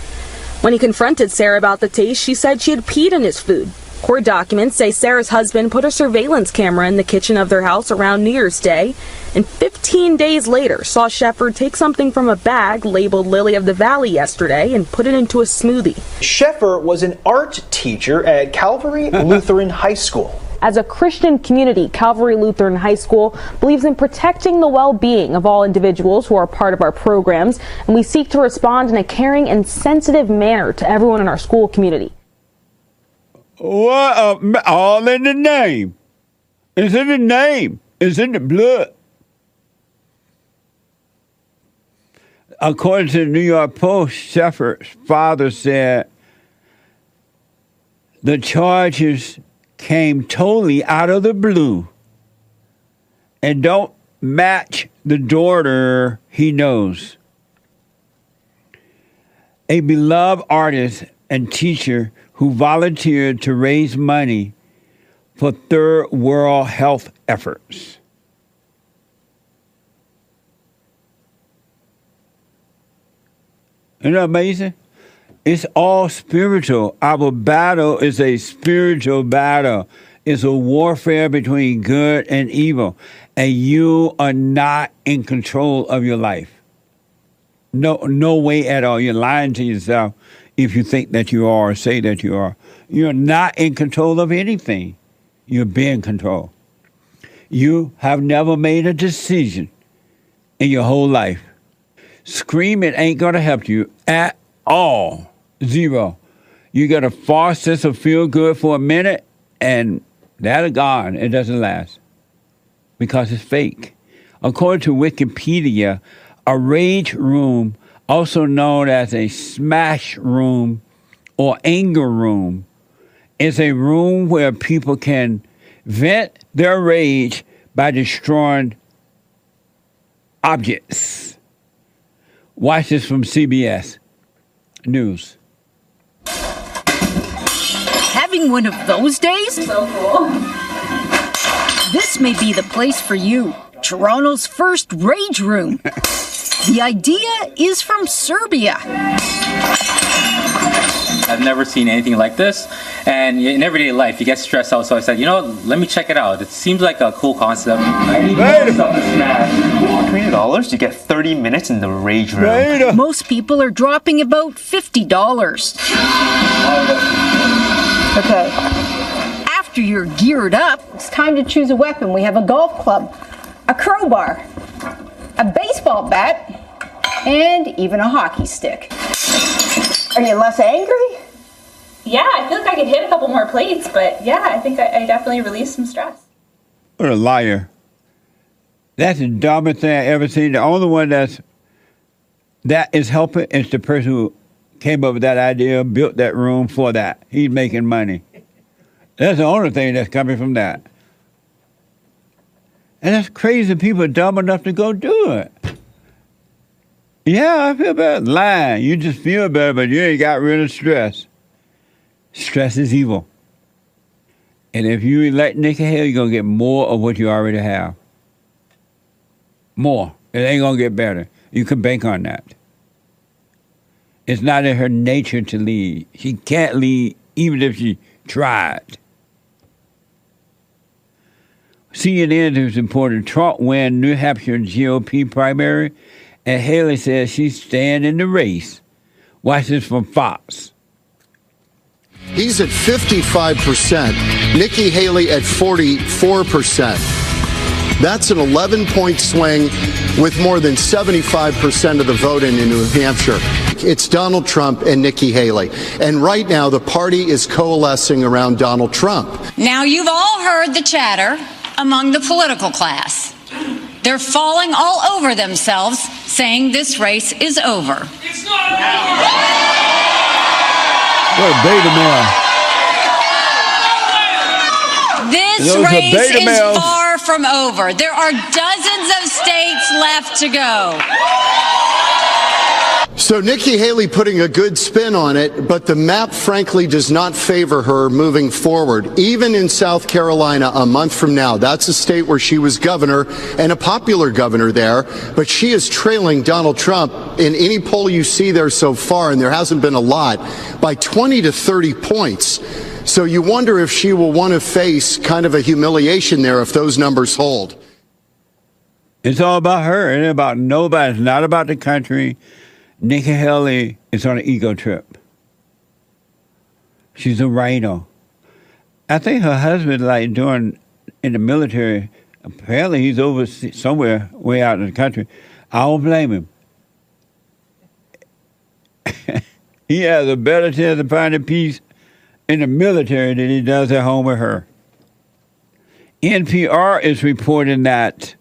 When he confronted Sarah about the taste, she said she had peed in his food. Court documents say Sarah's husband put a surveillance camera in the kitchen of their house around New Year's Day, and fifteen days later saw Sheffer take something from a bag labeled Lily of the Valley yesterday and put it into a smoothie. Sheffer was an art teacher at Calvary Lutheran High School. As a Christian community, Calvary Lutheran High School believes in protecting the well-being of all individuals who are part of our programs, and we seek to respond in a caring and sensitive manner to everyone in our school community. What a, all in the name. It's in the name. It's in the blood. According to the New York Post, Sheffer's father said the charges came totally out of the blue and don't match the daughter he knows. A beloved artist and teacher who volunteered to raise money for third world health efforts. Isn't that amazing? It's all spiritual. Our battle is a spiritual battle. It's a warfare between good and evil. And you are not in control of your life. No, no way at all. You're lying to yourself if you think that you are or say that you are. You're not in control of anything. You're being controlled. You have never made a decision in your whole life. Screaming ain't going to help you at all. Zero. You get a false sense of feel good for a minute, and that's gone. It doesn't last because it's fake. According to Wikipedia, a rage room, also known as a smash room or anger room, is a room where people can vent their rage by destroying objects. Watch this from C B S News. Having one of those days? So cool. This may be the place for you. Toronto's first rage room. The idea is from Serbia. I've never seen anything like this, and in everyday life you get stressed out, so I said, you know what, let me check it out. It seems like a cool concept. twenty dollars, you get thirty minutes in the rage room. Later. Most people are dropping about fifty dollars. Okay. After you're geared up, it's time to choose a weapon. We have a golf club, a crowbar, a baseball bat, and even a hockey stick. Are you less angry? Yeah, I feel like I could hit a couple more plates, but yeah, I think I, I definitely released some stress. What a liar. That's the dumbest thing I've ever seen. The only one that's, that is helping is the person who came up with that idea, built that room for that. He's making money. That's the only thing that's coming from that. And that's crazy people are dumb enough to go do it. Yeah, I feel better. Lying. You just feel better, but you ain't got rid of stress. Stress is evil. And if you elect Nikki Haley, you're going to get more of what you already have. More. It ain't going to get better. You can bank on that. It's not in her nature to lead. She can't lead even if she tried. C N N has reported Trump won New Hampshire G O P primary, and Haley says she's staying in the race. Watch this from Fox. He's at fifty-five percent. Nikki Haley at forty-four percent. That's an eleven-point swing with more than seventy-five percent of the vote in New Hampshire. It's Donald Trump and Nikki Haley. And right now, the party is coalescing around Donald Trump. Now, you've all heard the chatter among the political class. They're falling all over themselves, saying this race is over. It's not over! What a beta male. This race is far from over. There are dozens of states left to go. So Nikki Haley putting a good spin on it, but the map frankly does not favor her moving forward. Even in South Carolina a month from now, that's a state where she was governor and a popular governor there, but she is trailing Donald Trump in any poll you see there so far, and there hasn't been a lot, by twenty to thirty points. So you wonder if she will want to face kind of a humiliation there if those numbers hold. It's all about her and about nobody. It's not about the country. Nikki Haley is on an ego trip. She's a writer. I think her husband, like doing in the military, apparently he's over somewhere way out in the country. I don't blame him. He has a better chance of finding peace in the military than he does at home with her. N P R is reporting that,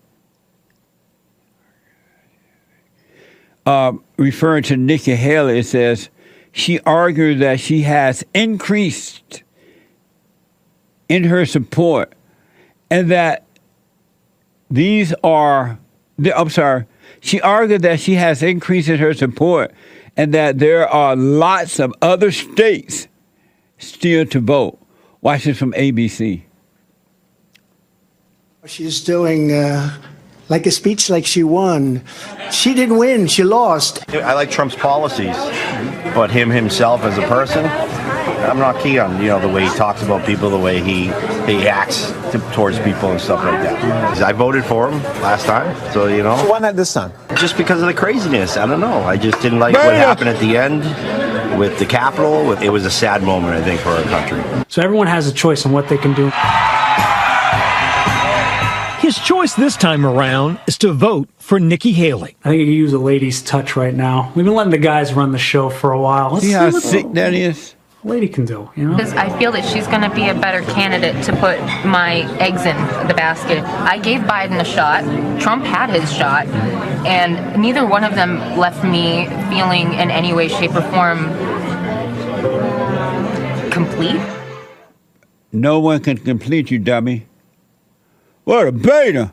uh, referring to Nikki Haley, it says, she argued that she has increased in her support and that these are, I'm sorry, she argued that she has increased in her support and that there are lots of other states still to vote. Watch this from A B C. She's doing uh, like a speech like she won. She didn't win. She lost. I like Trump's policies, but him himself as a person, I'm not keen on, you know, the way he talks about people, the way he, he acts to, towards people and stuff like that. I voted for him last time, so, you know. So why not this time? Just because of the craziness. I don't know. I just didn't like Bam. What happened at the end with the Capitol. With, it was a sad moment, I think, for our country. So everyone has a choice on what they can do. His choice this time around is to vote for Nikki Haley. I think you use a lady's touch right now. We've been letting the guys run the show for a while. Let's see, see how sick the, that is. Lady can do, you know? Because I feel that she's going to be a better candidate to put my eggs in the basket. I gave Biden a shot. Trump had his shot. And neither one of them left me feeling in any way, shape, or form complete. No one can complete you, dummy. What a beta.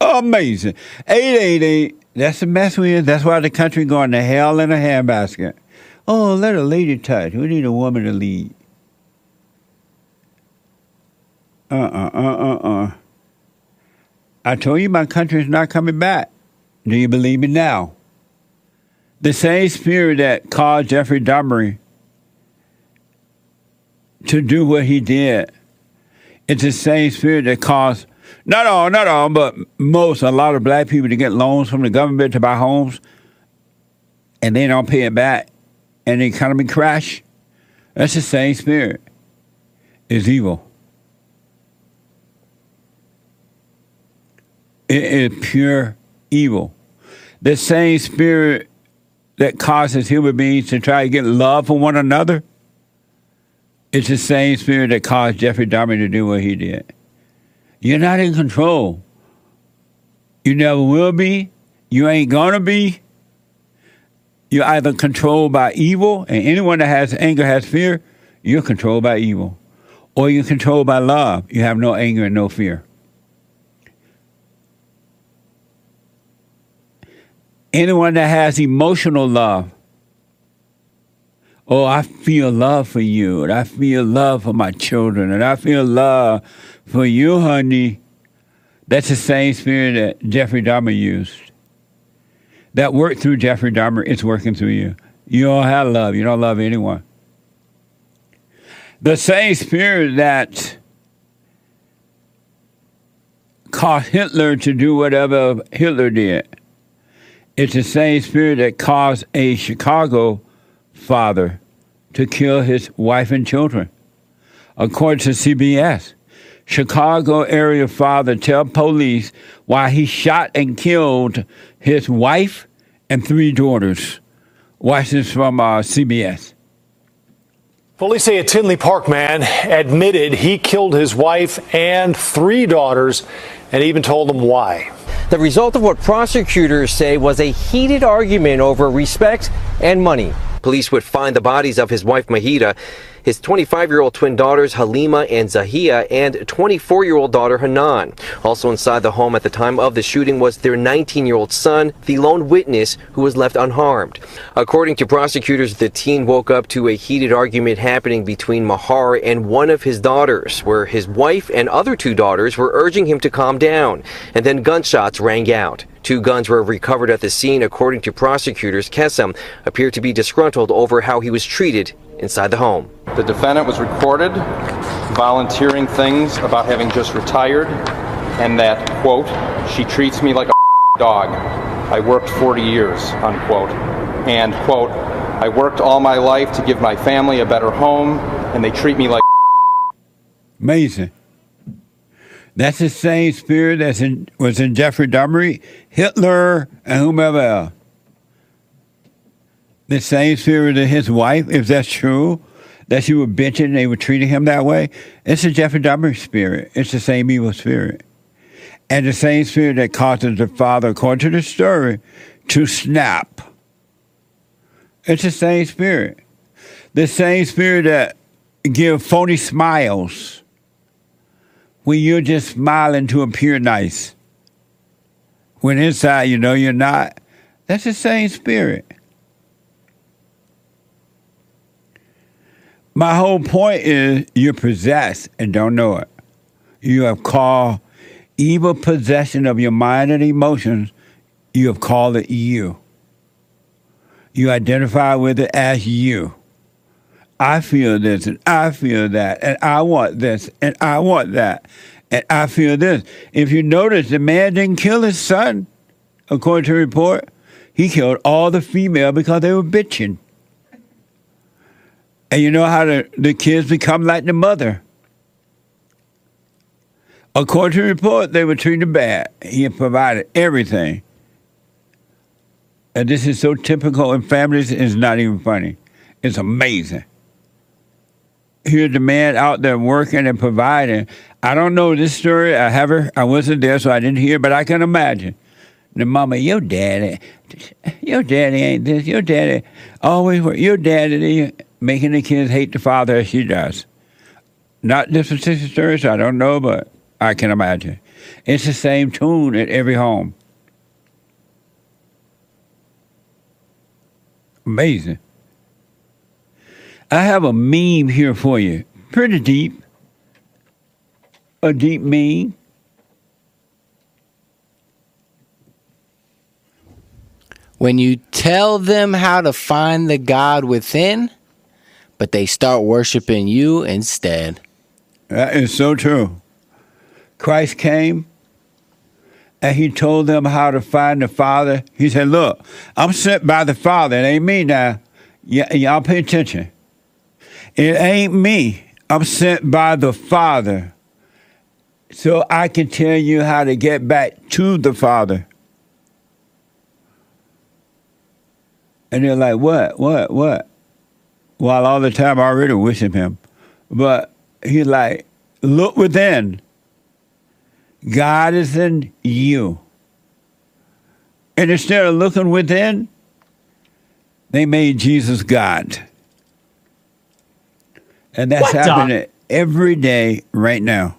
Amazing. eight eight eight. That's the mess we in. That's why the country going to hell in a handbasket. Oh, let a lady touch. We need a woman to lead. Uh-uh, uh-uh, uh. I told you my country's not coming back. Do you believe me now? The same spirit that caused Jeffrey Dahmer to do what he did, it's the same spirit that caused, not all, not all, but most, a lot of black people to get loans from the government to buy homes, and they don't pay it back. And the economy crash, that's the same spirit. It's evil. It is pure evil. The same spirit that causes human beings to try to get love for one another, it's the same spirit that caused Jeffrey Dahmer to do what he did. You're not in control. You never will be. You ain't gonna be. You're either controlled by evil, and anyone that has anger has fear, you're controlled by evil. Or you're controlled by love. You have no anger and no fear. Anyone that has emotional love, oh, I feel love for you, and I feel love for my children, and I feel love for you, honey. That's the same spirit that Jeffrey Dahmer used. That worked through Jeffrey Dahmer, it's working through you. You don't have love. You don't love anyone. The same spirit that caused Hitler to do whatever Hitler did, it's the same spirit that caused a Chicago father to kill his wife and children. According to C B S, Chicago area father tell police why he shot and killed his wife and three daughters. Watch this from uh, C B S. Police say a Tinley Park man admitted he killed his wife and three daughters and even told them why. The result of what prosecutors say was a heated argument over respect and money. Police would find the bodies of his wife Mahida, his twenty-five-year-old twin daughters Halima and Zahia, and twenty-four-year-old daughter Hanan. Also inside the home at the time of the shooting was their nineteen-year-old son, the lone witness, who was left unharmed. According to prosecutors, the teen woke up to a heated argument happening between Mahar and one of his daughters, where his wife and other two daughters were urging him to calm down, and then gunshots rang out. Two guns were recovered at the scene. According to prosecutors, Kesem appeared to be disgruntled over how he was treated inside the home. The defendant was recorded volunteering things about having just retired and that, quote, she treats me like a dog. I worked forty years, unquote. And, quote, I worked all my life to give my family a better home and they treat me like amazing. That's the same spirit that was in Jeffrey Dahmer, Hitler, and whomever else. The same spirit of his wife, if that's true, that she was bitching and they were treating him that way, it's the Jeffrey Dahmer spirit. It's the same evil spirit. And the same spirit that causes the father, according to the story, to snap. It's the same spirit. The same spirit that gives phony smiles when you're just smiling to appear nice. When inside you know you're not. That's the same spirit. My whole point is you're possessed and don't know it. You have called evil possession of your mind and emotions, you have called it you. You identify with it as you. I feel this and I feel that and I want this and I want that and I feel this. If you notice, the man didn't kill his son, according to the report. He killed all the female because they were bitching. And you know how the, the kids become like the mother. According to the report, they were treated bad. He provided everything. And this is so typical in families, it's not even funny. It's amazing. Here's the man out there working and providing. I don't know this story. I haven't. I wasn't there, so I didn't hear, but I can imagine. The mama, your daddy, your daddy ain't this. Your daddy always work. Your daddy... making the kids hate the father as she does. Not this particular story, so I don't know, but I can imagine. It's the same tune at every home. Amazing. I have a meme here for you. Pretty deep. A deep meme. When you tell them how to find the God within... but they start worshiping you instead. That is so true. Christ came and he told them how to find the Father. He said, look, I'm sent by the Father. It ain't me now. Y- y'all pay attention. It ain't me. I'm sent by the Father. So I can tell you how to get back to the Father. And they're like, what, what, what? While all the time I already wishing him. But he's like, look within. God is in you. And instead of looking within, they made Jesus God. And that's what happening the? every day right now.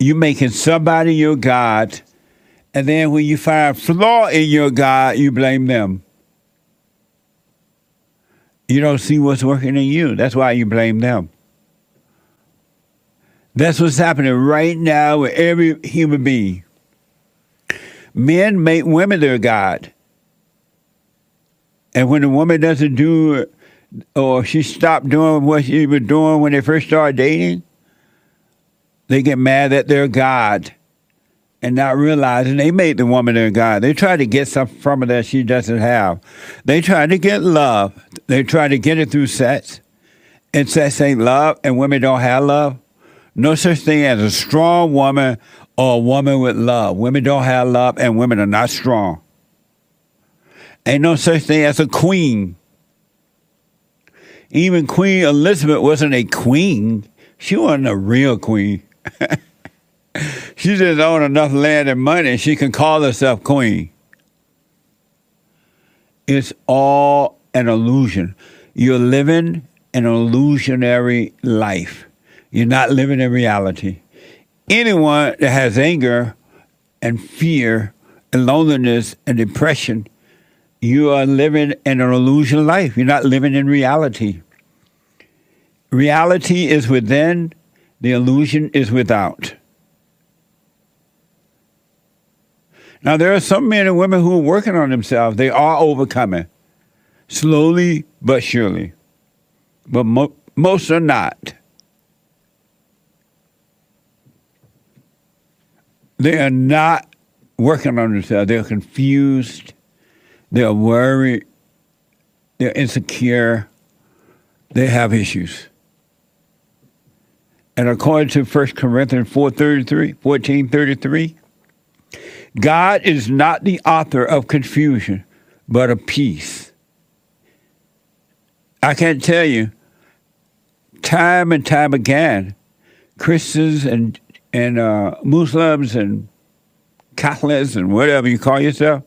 You're making somebody your God, and then when you find flaw in your God, you blame them. You don't see what's working in you. That's why you blame them. That's what's happening right now with every human being. Men make women their God. And when a woman doesn't do, or she stopped doing what she was doing when they first started dating, they get mad at their God and not realizing they made the woman their God. They try to get something from her that she doesn't have. They try to get love. They try to get it through sex. And sex ain't love, and women don't have love. No such thing as a strong woman or a woman with love. Women don't have love, and women are not strong. Ain't no such thing as a queen. Even Queen Elizabeth wasn't a queen. She wasn't a real queen. She just owned enough land and money she can call herself queen. It's all an illusion. You're living an illusionary life. You're not living in reality. Anyone that has anger and fear and loneliness and depression, you are living in an illusion life. You're not living in reality. Reality is within. The illusion is without. Now, there are some men and women who are working on themselves. They are overcoming, slowly but surely. But mo- most are not. They are not working on themselves. They're confused. They're worried. They're insecure. They have issues. And according to First Corinthians fourteen thirty-three, God is not the author of confusion, but of peace. I can't tell you, time and time again, Christians and And uh, Muslims and Catholics and whatever you call yourself,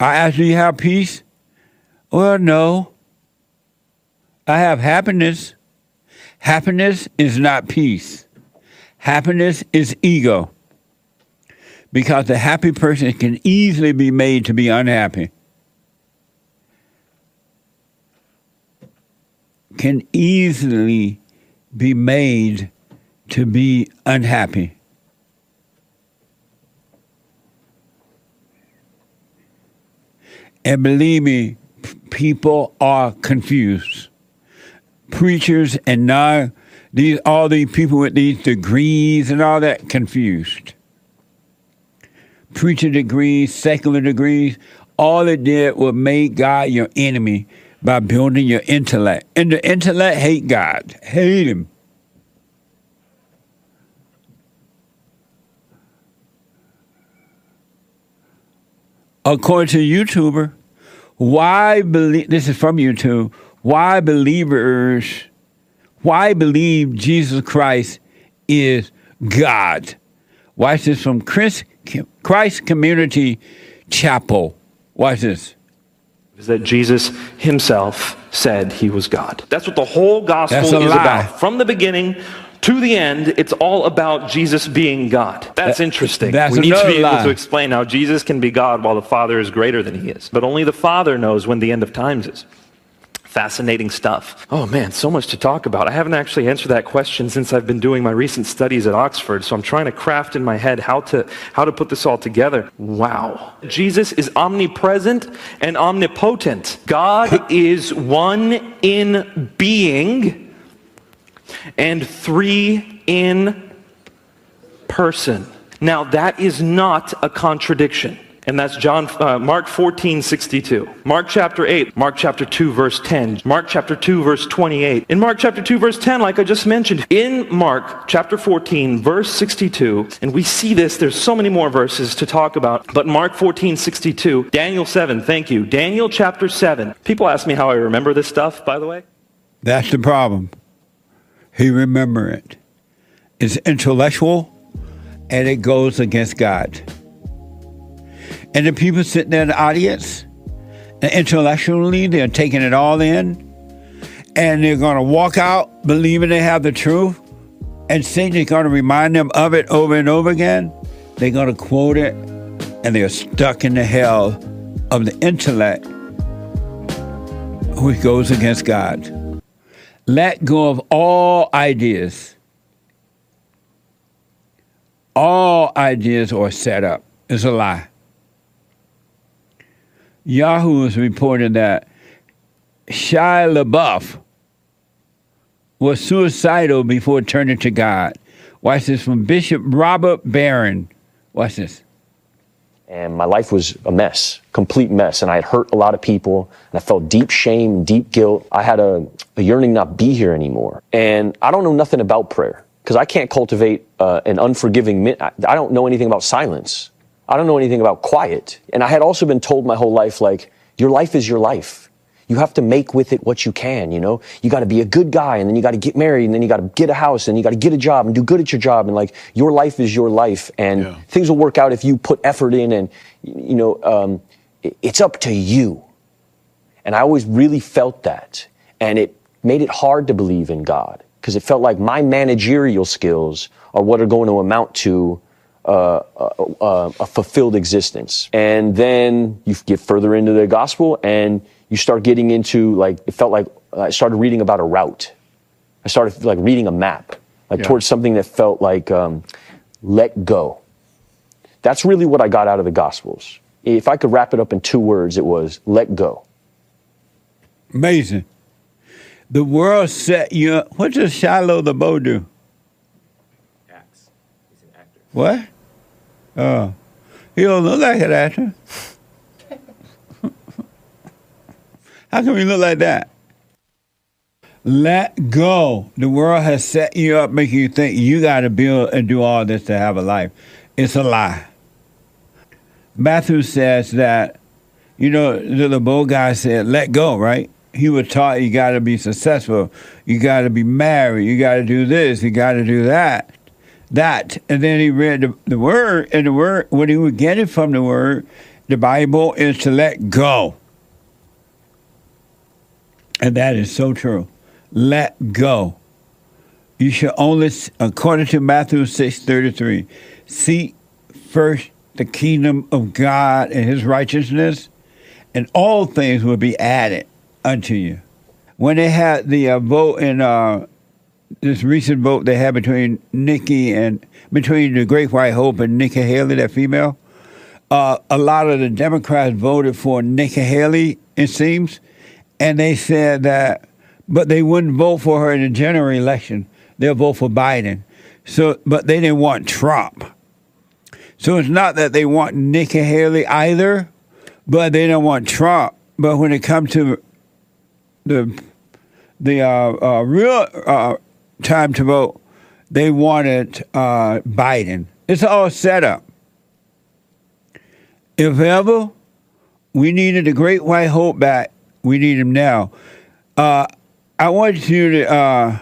I actually have peace. Well, no. I have happiness. Happiness is not peace. Happiness is ego. Because the happy person can easily be made to be unhappy. Can easily be made to be unhappy. And believe me, p- people are confused. Preachers and non, these all these people with these degrees and all that, confused. Preacher degrees, secular degrees, all it did was make God your enemy by building your intellect. And the intellect hate God, hate him. According to YouTuber, why believe, this is from YouTube, why believers, why believe Jesus Christ is God? Watch this from Chris, Christ Community Chapel. Watch this. Is that Jesus himself said he was God. That's what the whole gospel is lie. about. From the beginning to the end, it's all about Jesus being God. That's interesting. That's we need to be able lie. to explain how Jesus can be God while the Father is greater than he is. But only the Father knows when the end of times is. Fascinating stuff. Oh man, so much to talk about. I haven't actually answered that question since I've been doing my recent studies at Oxford, so I'm trying to craft in my head how to how to put this all together. Wow. Jesus is omnipresent and omnipotent. God is one in being and three in person. Now, that is not a contradiction. And that's John, uh, Mark fourteen sixty-two. Mark chapter eight, Mark chapter two, verse ten. Mark chapter two, verse twenty-eight. In Mark chapter two, verse ten, like I just mentioned, in Mark chapter fourteen, verse sixty-two, and we see this, there's so many more verses to talk about, but Mark fourteen sixty-two, Daniel seven, thank you. Daniel chapter seven. People ask me how I remember this stuff, by the way. That's the problem. He remember it. It's intellectual, and it goes against God. And the people sitting there in the audience, and intellectually, they're taking it all in. And they're going to walk out believing they have the truth. And Satan's going to remind them of it over and over again. They're going to quote it. And they're stuck in the hell of the intellect, which goes against God. Let go of all ideas. All ideas are set up. It's a lie. Yahoo is reporting that Shia LaBeouf was suicidal before turning to God. Watch this from Bishop Robert Barron. Watch this. And my life was a mess, complete mess. And I had hurt a lot of people. And I felt deep shame, deep guilt. I had a, a yearning not be here anymore. And I don't know nothing about prayer because I can't cultivate uh, an unforgiving mind. I, I don't know anything about silence. I don't know anything about quiet. And I had also been told my whole life, like, your life is your life. You have to make with it what you can, you know? You got to be a good guy, and then you got to get married, and then you got to get a house, and you got to get a job, and do good at your job. And, like, your life is your life, and yeah. Things will work out if you put effort in, and, you know, um, it's up to you. And I always really felt that. And it made it hard to believe in God, because it felt like my managerial skills are what are going to amount to Uh, uh, uh, a fulfilled existence. And then you get further into the gospel and you start getting into, like, it felt like I started reading about a route. I started, like, reading a map, like, yeah. towards something that felt like um, let go. That's really what I got out of the gospels. If I could wrap it up in two words, it was let go. Amazing. The world set you up. What does Shiloh the Bow do? Acts. He's an actor. What? Oh, he don't look like an actor. How can we look like that? Let go. The world has set you up, making you think you got to build and do all this to have a life. It's a lie. Matthew says that, you know, the LeBeau guy said, let go, right? He was taught you got to be successful. You got to be married. You got to do this. You got to do that. That, and then he read the, the word, and the word, when he would get it from the word, the Bible is to let go. And that is so true. Let go. You should only, according to Matthew six thirty-three, seek first the kingdom of God and his righteousness, and all things will be added unto you. When they had the uh, vote in uh, this recent vote they had between Nikki and between the Great White Hope and Nikki Haley, that female, uh, a lot of the Democrats voted for Nikki Haley, it seems, and they said that, but they wouldn't vote for her in the general election. They'll vote for Biden. So, but they didn't want Trump. So it's not that they want Nikki Haley either, but they don't want Trump. But when it comes to the the uh, uh, real uh, time to vote, they wanted uh, Biden. It's all set up. If ever we needed the Great White Hope back, we need him now. Uh, I want you to uh,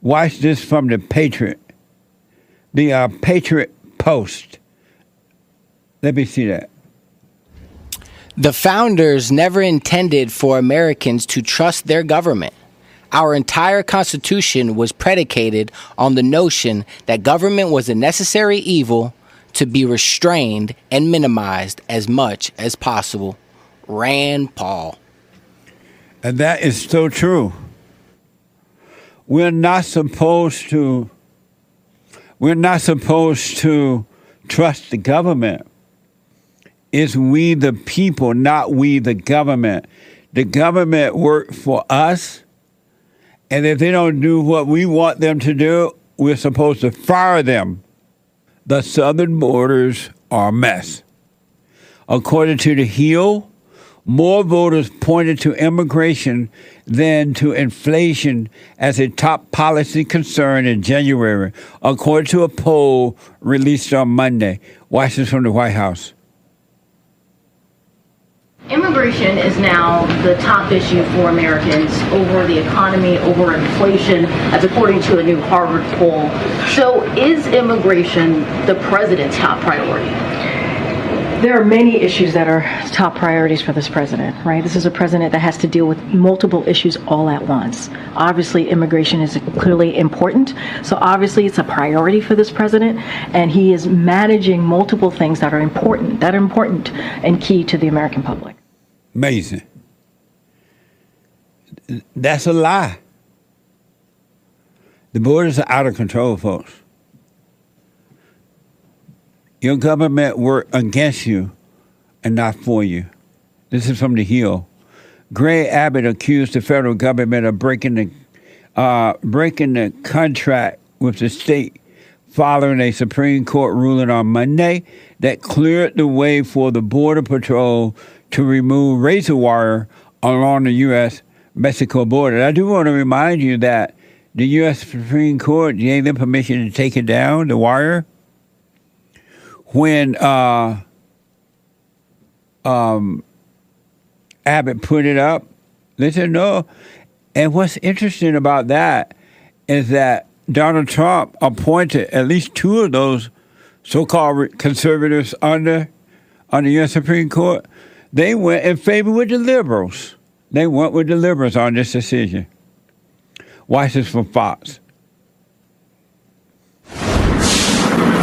watch this from the Patriot, the uh, Patriot Post. Let me see that. The founders never intended for Americans to trust their government. Our entire Constitution was predicated on the notion that government was a necessary evil to be restrained and minimized as much as possible. Rand Paul. And that is so true. We're not supposed to, we're not supposed to trust the government. It's we the people, not we the government. The government works for us. And if they don't do what we want them to do, we're supposed to fire them. the southern borders are a mess. According to the Hill, more voters pointed to immigration than to inflation as a top policy concern in January, according to a poll released on Monday. Watch this from the White House. Immigration is now the top issue for Americans over the economy, over inflation, as according to a new Harvard poll. So is immigration the president's top priority? There are many issues that are top priorities for this president, right? This is a president that has to deal with multiple issues all at once. Obviously, immigration is clearly important. So obviously, it's a priority for this president. And he is managing multiple things that are important, that are important and key to the American public. Amazing. That's a lie. The borders are out of control, folks. Your government work against you and not for you. This is from the Hill. Greg Abbott accused the federal government of breaking the uh, breaking the contract with the state following a Supreme Court ruling on Monday that cleared the way for the Border Patrol to remove razor wire along the U S Mexico border. I do want to remind you that the U S Supreme Court gave them permission to take it down, the wire, when uh, um, Abbott put it up. They said no. And what's interesting about that is that Donald Trump appointed at least two of those so-called conservatives under on the U S Supreme Court. They went in favor with the liberals. They went with the liberals on this decision. Watch this from Fox.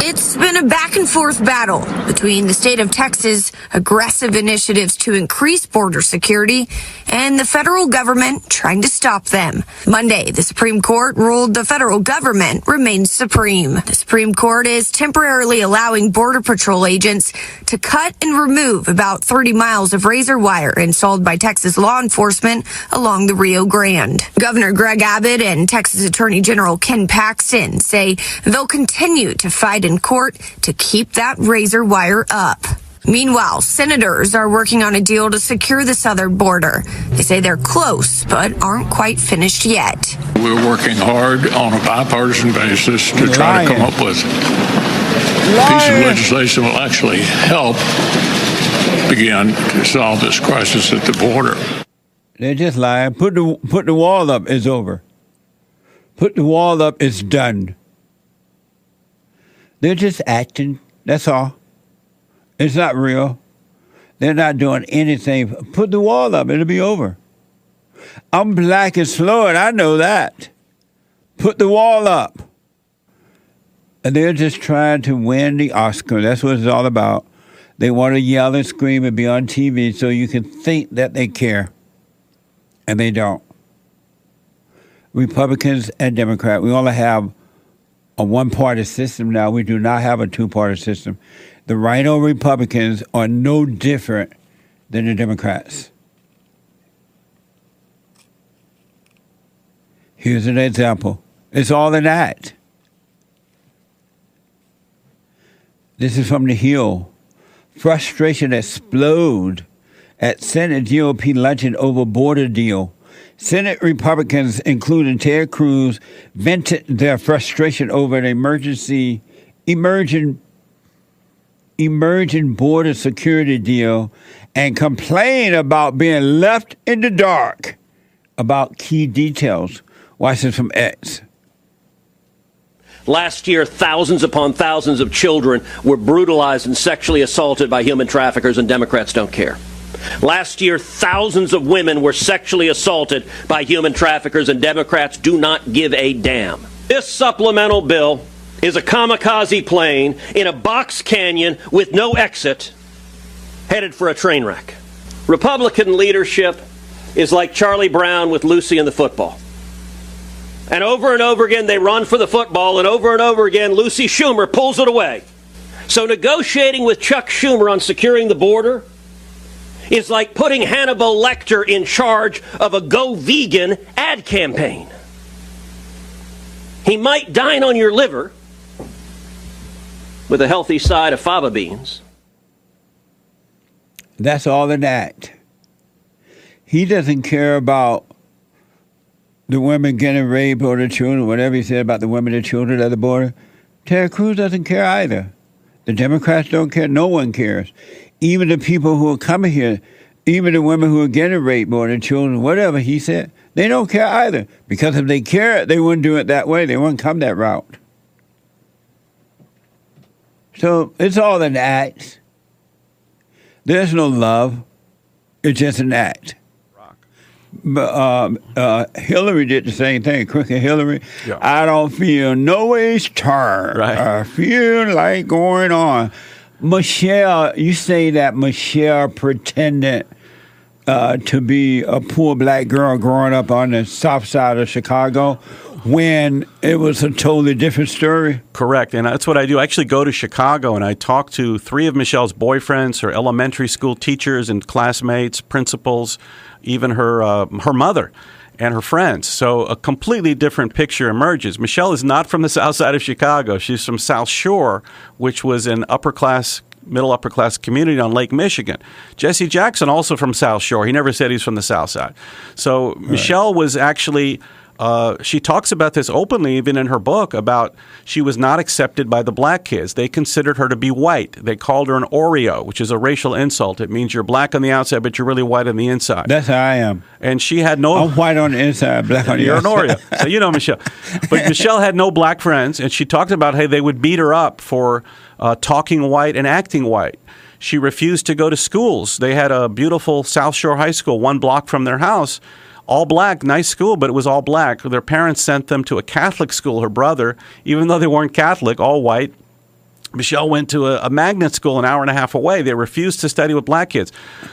It's been a back-and-forth battle between the state of Texas' aggressive initiatives to increase border security and the federal government trying to stop them. Monday, the Supreme Court ruled the federal government remains supreme. The Supreme Court is temporarily allowing Border Patrol agents to cut and remove about thirty miles of razor wire installed by Texas law enforcement along the Rio Grande. Governor Greg Abbott and Texas Attorney General Ken Paxton say they'll continue to fight in court to keep that razor wire up. Meanwhile, senators are working on a deal to secure the southern border. They say they're close, but aren't quite finished yet. We're working hard on a bipartisan basis to try Lying. to come up with a piece of legislation that will actually help begin to solve this crisis at the border. They're just lying. Put the, put the wall up, it's over. Put the wall up, it's done. They're just acting, that's all. It's not real. They're not doing anything. Put the wall up, it'll be over. I'm black and slow, and I know that. Put the wall up. And they're just trying to win the Oscar. That's what it's all about. They want to yell and scream and be on T V so you can think that they care. And they don't. Republicans and Democrats, we all have a one-party system now. We do not have a two-party system. The Rhino Republicans are no different than the Democrats. Here's an example. It's all an act. This is from the Hill. Frustration explode at Senate G O P luncheon over border deal. Senate Republicans, including Ted Cruz, vented their frustration over an emergency, emerging, emerging border security deal and complained about being left in the dark about key details. Watch this from X. Last year, thousands upon thousands of children were brutalized and sexually assaulted by human traffickers, and Democrats don't care. Last year, thousands of women were sexually assaulted by human traffickers, and Democrats do not give a damn. This supplemental bill is a kamikaze plane in a box canyon with no exit, headed for a train wreck. Republican leadership is like Charlie Brown with Lucy and the football. And over and over again, they run for the football, and over and over again, Lucy Schumer pulls it away. So negotiating with Chuck Schumer on securing the border is like putting Hannibal Lecter in charge of a Go Vegan ad campaign. He might dine on your liver, with a healthy side of fava beans. That's all of that. He doesn't care about the women getting raped or the children, whatever he said about the women and children at the border. Ted Cruz doesn't care either. The Democrats don't care. No one cares. Even the people who are coming here, even the women who are getting raped or the children, whatever he said, they don't care either. Because if they cared, they wouldn't do it that way. They wouldn't come that route. So it's all an act. There's no love. It's just an act. But uh, uh, Hillary did the same thing. Crooked Hillary. Yeah. I don't feel no ways turned. Right. I feel like going on. Michelle, you say that Michelle pretended uh, to be a poor black girl growing up on the south side of Chicago when it was a totally different story? Correct. And that's what I do. I actually go to Chicago and I talk to three of Michelle's boyfriends, her elementary school teachers and classmates, principals, even her uh, her mother and her friends. So a completely different picture emerges. Michelle is not from the south side of Chicago. She's from South Shore, which was an upper-class, middle-upper-class community on Lake Michigan. Jesse Jackson, also from South Shore. He never said he's from the south side. So right. Michelle was actually... Uh, she talks about this openly, even in her book, about she was not accepted by the black kids. They considered her to be white. They called her an Oreo, which is a racial insult. It means you're black on the outside, but you're really white on the inside. That's how I am. And she had no... I'm white on the inside, black on the you're outside. You're an Oreo. So you know Michelle. But Michelle had no black friends, and she talked about how they would beat her up for uh, talking white and acting white. She refused to go to schools. They had a beautiful South Shore High School one block from their house. All black, nice school, but it was all black. Their parents sent them to a Catholic school, her brother, even though they weren't Catholic, all white. Michelle went to a, a magnet school an hour and a half away. They refused to study with black kids.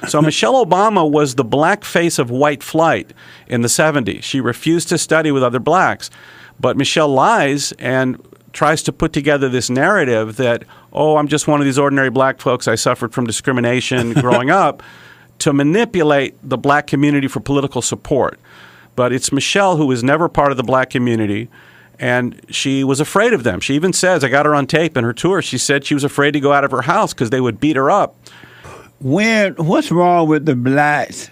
So Michelle Obama was the black face of white flight in the seventies. She refused to study with other blacks. But Michelle lies and tries to put together this narrative that, oh, I'm just one of these ordinary black folks. I suffered from discrimination growing up. To manipulate the black community for political support. But it's Michelle who was never part of the black community, and she was afraid of them. She even says, I got her on tape in her tour, she said she was afraid to go out of her house because they would beat her up. When, what's wrong with the blacks?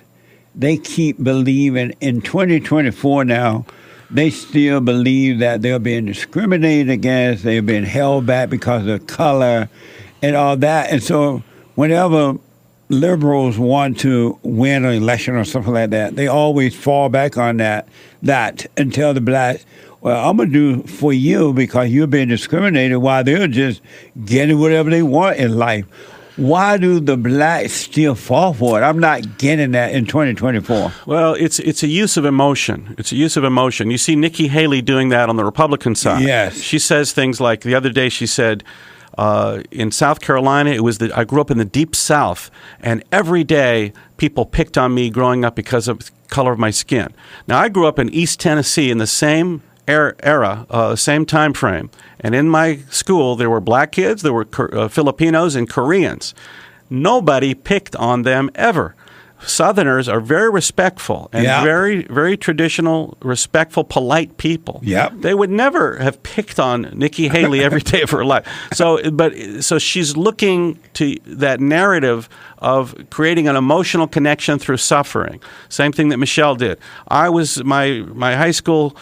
They keep believing in twenty twenty-four now, they still believe that they're being discriminated against, they're being held back because of color and all that. And so whenever liberals want to win an election or something like that, they always fall back on that that and tell the blacks, well, I'm going to do for you because you're being discriminated while they're just getting whatever they want in life. Why do the blacks still fall for it? I'm not getting that in twenty twenty-four. Well, it's it's a use of emotion. It's a use of emotion. You see Nikki Haley doing that on the Republican side. Yes. She says things like, the other day she said, Uh, in South Carolina, it was the, I grew up in the deep South, and every day people picked on me growing up because of the color of my skin. Now, I grew up in East Tennessee in the same era, uh, same time frame, and in my school there were black kids, there were uh, Filipinos and Koreans. Nobody picked on them ever. Southerners are very respectful and yep. very, very traditional, respectful, polite people. Yep. They would never have picked on Nikki Haley every day of her life. So, but so she's looking to that narrative of creating an emotional connection through suffering. Same thing that Michelle did. I was my my high school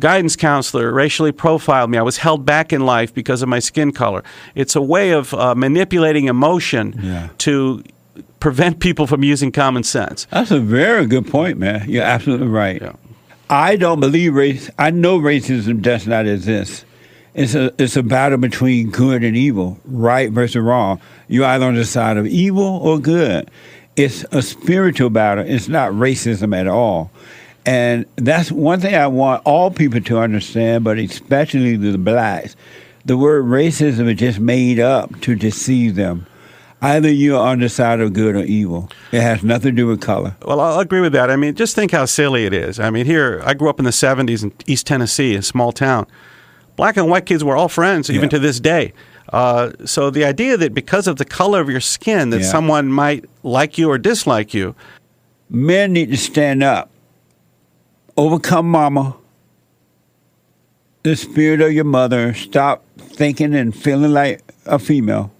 guidance counselor racially profiled me. I was held back in life because of my skin color. It's a way of uh, manipulating emotion yeah. to prevent people from using common sense. That's a very good point, man. You're absolutely right. Yeah. I don't believe race. I know racism does not exist. It's a it's a battle between good and evil, right versus wrong. You're either on the side of evil or good. It's a spiritual battle. It's not racism at all. And that's one thing I want all people to understand, but especially the blacks. The word racism is just made up to deceive them. Either you're on the side of good or evil. It has nothing to do with color. Well, I'll agree with that. I mean, just think how silly it is. I mean, here, I grew up in the seventies in East Tennessee, a small town. Black and white kids were all friends, even yeah. to this day. Uh, so the idea that because of the color of your skin that yeah. someone might like you or dislike you. Men need to stand up. Overcome mama. The spirit of your mother. Stop thinking and feeling like a female.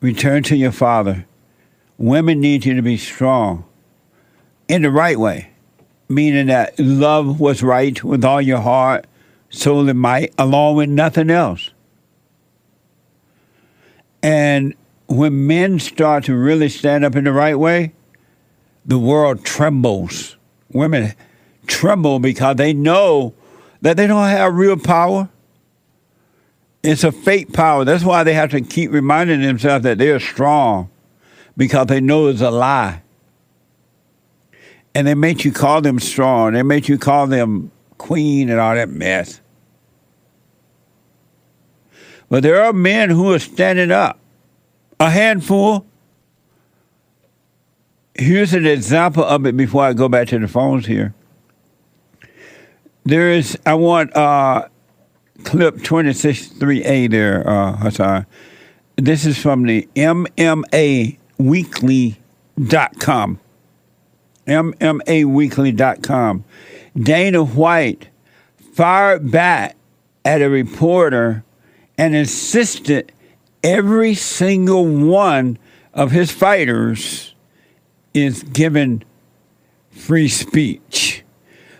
Return to your father. Women need you to be strong in the right way, meaning that love what's right with all your heart, soul, and might, along with nothing else. And when men start to really stand up in the right way, the world trembles. Women tremble because they know that they don't have real power. It's a fake power. That's why they have to keep reminding themselves that they are strong, because they know it's a lie. And they make you call them strong. They make you call them queen and all that mess. But there are men who are standing up. A handful. Here's an example of it before I go back to the phones here. There is, I want uh, clip twenty-six three A there, uh, Hassan. This is from the M M A Weekly dot com. M M A Weekly dot com. Dana White fired back at a reporter and insisted every single one of his fighters is given free speech.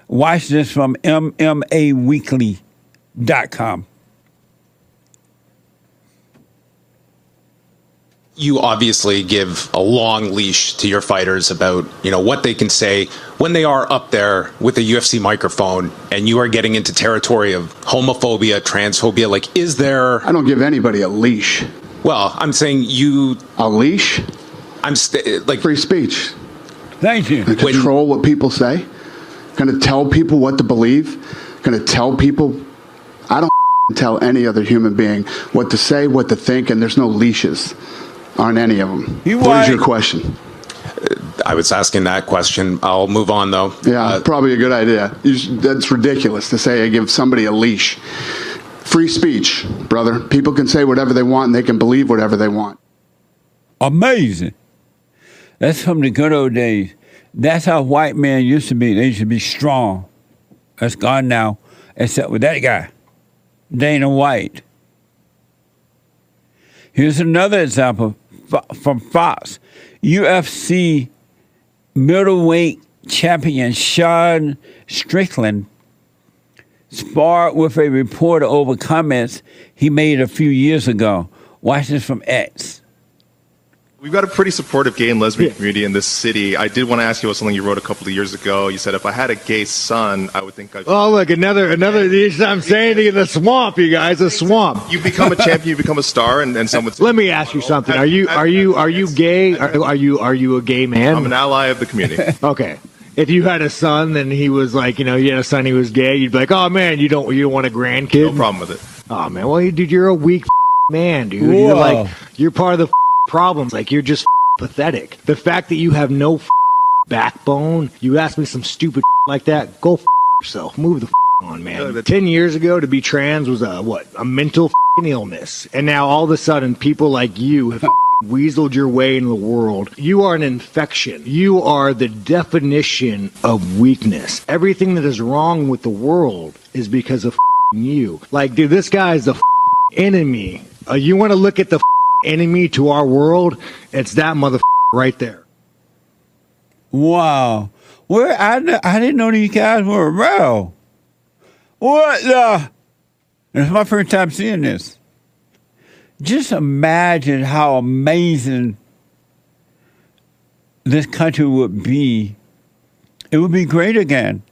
Watch this from M M A Weekly dot com. You obviously give a long leash to your fighters about, you know, what they can say when they are up there with a U F C microphone, and you are getting into territory of homophobia, transphobia. Like, is there... I don't give anybody a leash. Well, I'm saying you... A leash? I'm st- like... Free speech. Thank you. Gonna control when... what people say. Gonna tell people what to believe. Gonna tell people... I don't tell any other human being what to say, what to think, and there's no leashes. Aren't any of them. You what right. is your question? I was asking that question. I'll move on, though. Yeah, uh, probably a good idea. You should, that's ridiculous to say I give somebody a leash. Free speech, brother. People can say whatever they want, and they can believe whatever they want. Amazing. That's from the good old days. That's how white men used to be. They used to be strong. That's gone now, except with that guy, Dana White. Here's another example from Fox. U F C middleweight champion Sean Strickland sparred with a reporter over comments he made a few years ago. Watch this from X. We've got a pretty supportive gay and lesbian yeah. community in this city. I did want to ask you about something you wrote a couple of years ago. You said, if I had a gay son, I would think I'd... Oh, look, another, another, I'm saying to you, the swamp, you guys, the swamp. You become a champion, you become a star, and, and someone... Let me ask you something. Are you, are you, are you gay? Are, are you, are you a gay man? I'm an ally of the community. Okay. If you had a son and he was like, you know, you had a son, he was gay, you'd be like, oh, man, you don't, you don't want a grandkid? No problem with it. Oh, man, well, dude, you're a weak man, dude. Whoa. You're like, you're part of the... problems. Like, you're just pathetic. The fact that you have no backbone. You ask me some stupid like that, go yourself. Move the on, man. Ten years ago, to be trans was a what? A mental illness. And now all of a sudden, people like you have weaseled your way in the world. You are an infection. You are the definition of weakness. Everything that is wrong with the world is because of you. Like, dude, this guy is the enemy. Uh, you want to look at the enemy to our world, it's that motherfucker right there. Wow. Well, I, I didn't know these guys were around. What the? It's my first time seeing this. Just imagine how amazing this country would be. It would be great again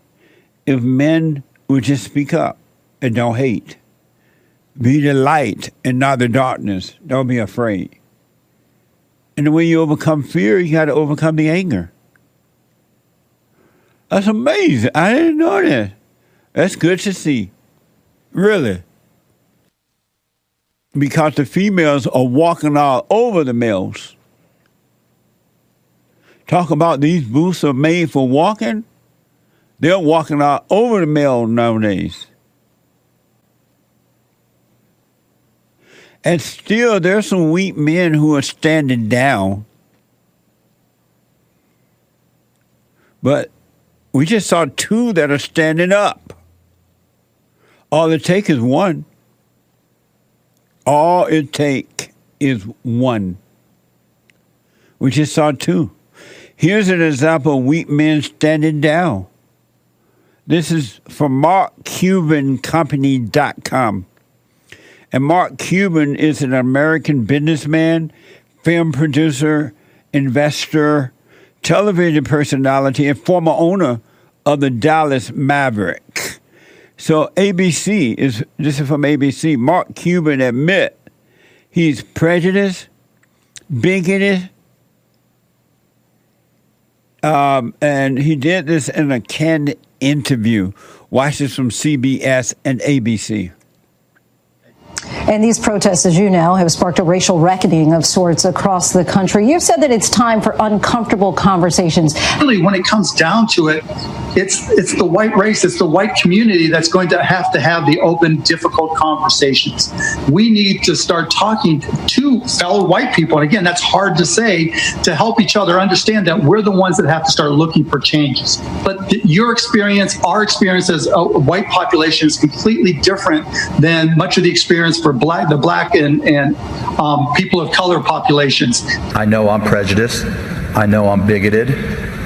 if men would just speak up and don't hate. Be the light and not the darkness. Don't be afraid. And the way you overcome fear, you got to overcome the anger. That's amazing. I didn't know that. That's good to see. Really. Because the females are walking all over the males. Talk about these boots are made for walking. They're walking all over the male nowadays. And still, there's some weak men who are standing down. But we just saw two that are standing up. All it takes is one. All it takes is one. We just saw two. Here's an example of weak men standing down. This is from Mark Cuban Company dot com. And Mark Cuban is an American businessman, film producer, investor, television personality, and former owner of the Dallas Maverick. So A B C, is this is from A B C, Mark Cuban admit he's prejudiced, bigoted, um, and he did this in a canned interview. Watch this from C B S and A B C. And these protests, as you know, have sparked a racial reckoning of sorts across the country. You've said that it's time for uncomfortable conversations. Really, when it comes down to it, it's it's the white race, it's the white community that's going to have to have the open, difficult conversations. We need to start talking to fellow white people. And again, that's hard to say, to help each other understand that we're the ones that have to start looking for changes. But your experience, our experience as a white population is completely different than much of the experience for black, the black and, and um, people of color populations. I know I'm prejudiced. I know I'm bigoted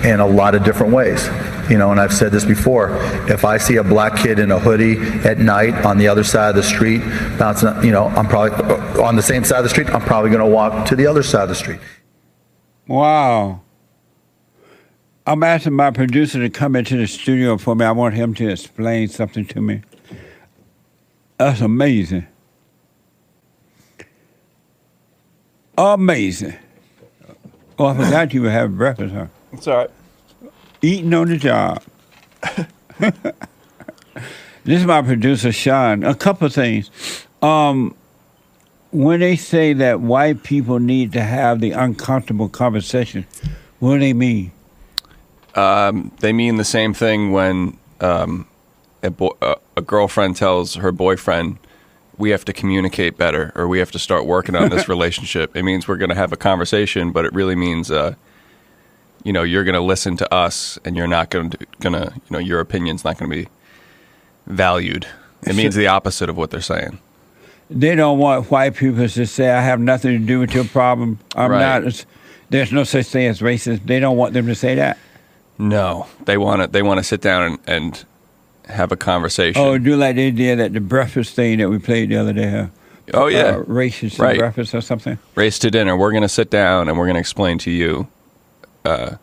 in a lot of different ways. You know, and I've said this before, if I see a black kid in a hoodie at night on the other side of the street, bouncing, you know, I'm probably on the same side of the street, I'm probably going to walk to the other side of the street. Wow. I'm asking my producer to come into the studio for me. I want him to explain something to me. That's amazing. Amazing. Oh, I forgot you were having breakfast, huh? It's all right. Eating on the job. This is my producer, Sean. A couple of things. Um, when they say that white people need to have the uncomfortable conversation, what do they mean? Um, they mean the same thing when um, a, bo- uh, a girlfriend tells her boyfriend, we have to communicate better, or we have to start working on this relationship. It means we're going to have a conversation, but it really means, uh, you know, you're going to listen to us, and you're not going to, gonna, you know, your opinion's not going to be valued. It means the opposite of what they're saying. They don't want white people to say, I have nothing to do with your problem. I'm right. not, there's no such thing as racist. They don't want them to say that. No, they want to, they want to sit down and, and have a conversation. Oh, do like they did at the breakfast thing that we played the other day. Huh? Oh, yeah. Uh, racist right. breakfast or something. Race to dinner. We're going to sit down and we're going to explain to you. Uh,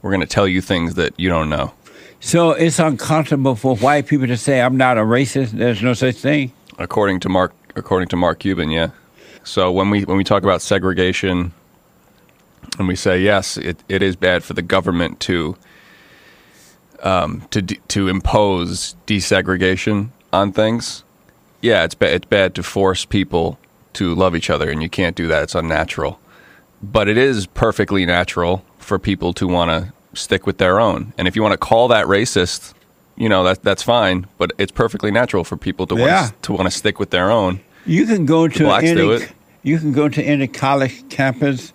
we're going to tell you things that you don't know. So it's uncomfortable for white people to say, I'm not a racist. There's no such thing. According to Mark, according to Mark Cuban, yeah. So when we when we talk about segregation and we say, yes, it, it is bad for the government to Um, to de- to impose desegregation on things, yeah, it's ba- it's bad to force people to love each other, and you can't do that. It's unnatural. But it is perfectly natural for people to want to stick with their own. And if you want to call that racist, you know, that that's fine. But it's perfectly natural for people to yeah. want to want to stick with their own. You can go to any you can go to any college campus.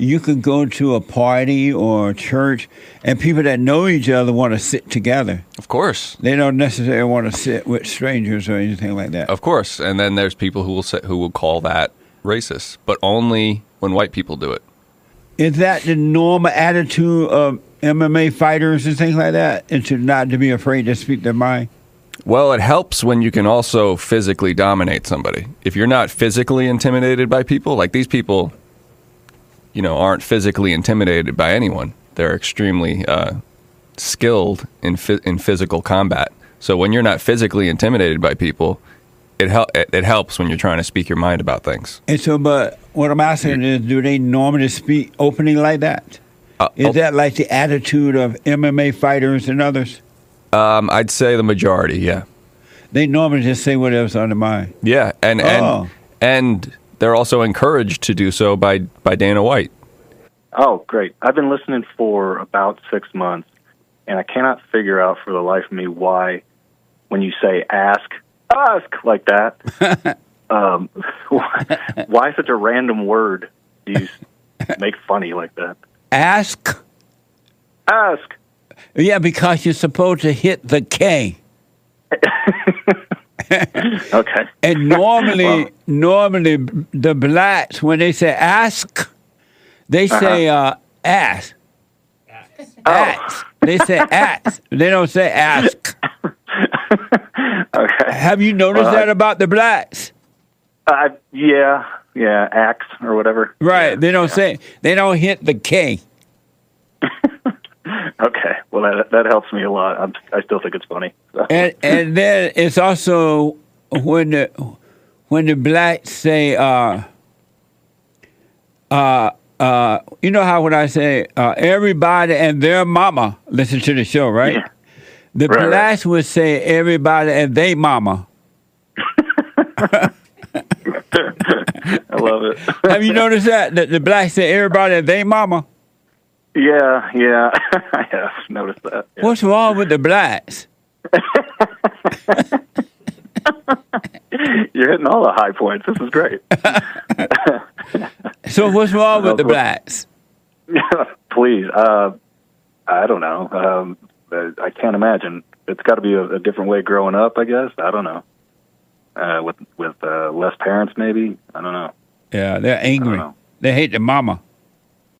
You could go to a party or a church, and people that know each other want to sit together. Of course. They don't necessarily want to sit with strangers or anything like that. Of course. And then there's people who will say, who will call that racist, but only when white people do it. Is that the normal attitude of M M A fighters and things like that, and to not to be afraid to speak their mind? Well, it helps when you can also physically dominate somebody. If you're not physically intimidated by people, like these people... you know, aren't physically intimidated by anyone. They're extremely uh, skilled in fi- in physical combat. So when you're not physically intimidated by people, it, hel- it it helps when you're trying to speak your mind about things. And so, but what I'm asking is, do they normally speak openly like that? Uh, is that like the attitude of M M A fighters and others? Um, I'd say the majority, yeah. They normally just say whatever's on their mind. Yeah, and oh. and and. They're also encouraged to do so by, by Dana White. Oh, great. I've been listening for about six months, and I cannot figure out for the life of me why when you say ask, ask like that, um, why, why such a random word do you make funny like that? Ask? Ask. Yeah, because you're supposed to hit the K. Okay. And normally, well, normally the blacks, when they say ask, they uh-huh. say uh, ask. Ask. Oh. Ask. They say ask. They don't say ask. Okay. Have you noticed well, that about the blacks? Uh, yeah, yeah, axe or whatever. Right. Yeah, they don't yeah. say. They don't hit the K. Okay. Well, that that helps me a lot. I'm, I still think it's funny. So. And and then it's also when the when the blacks say, uh, uh, uh, you know how when I say uh, everybody and their mama listen to the show, right? Yeah. The right, blacks right. would say everybody and they mama. I love it. Have you noticed that? That the blacks say everybody and they mama? Yeah, yeah. I have noticed that. Yeah. What's wrong with the blacks? You're hitting all the high points. This is great. So what's wrong with the blacks? Please. Uh, I don't know. Um, I can't imagine. It's got to be a, a different way growing up, I guess. I don't know. Uh, with with uh, less parents, maybe. I don't know. Yeah, they're angry. They hate their mama.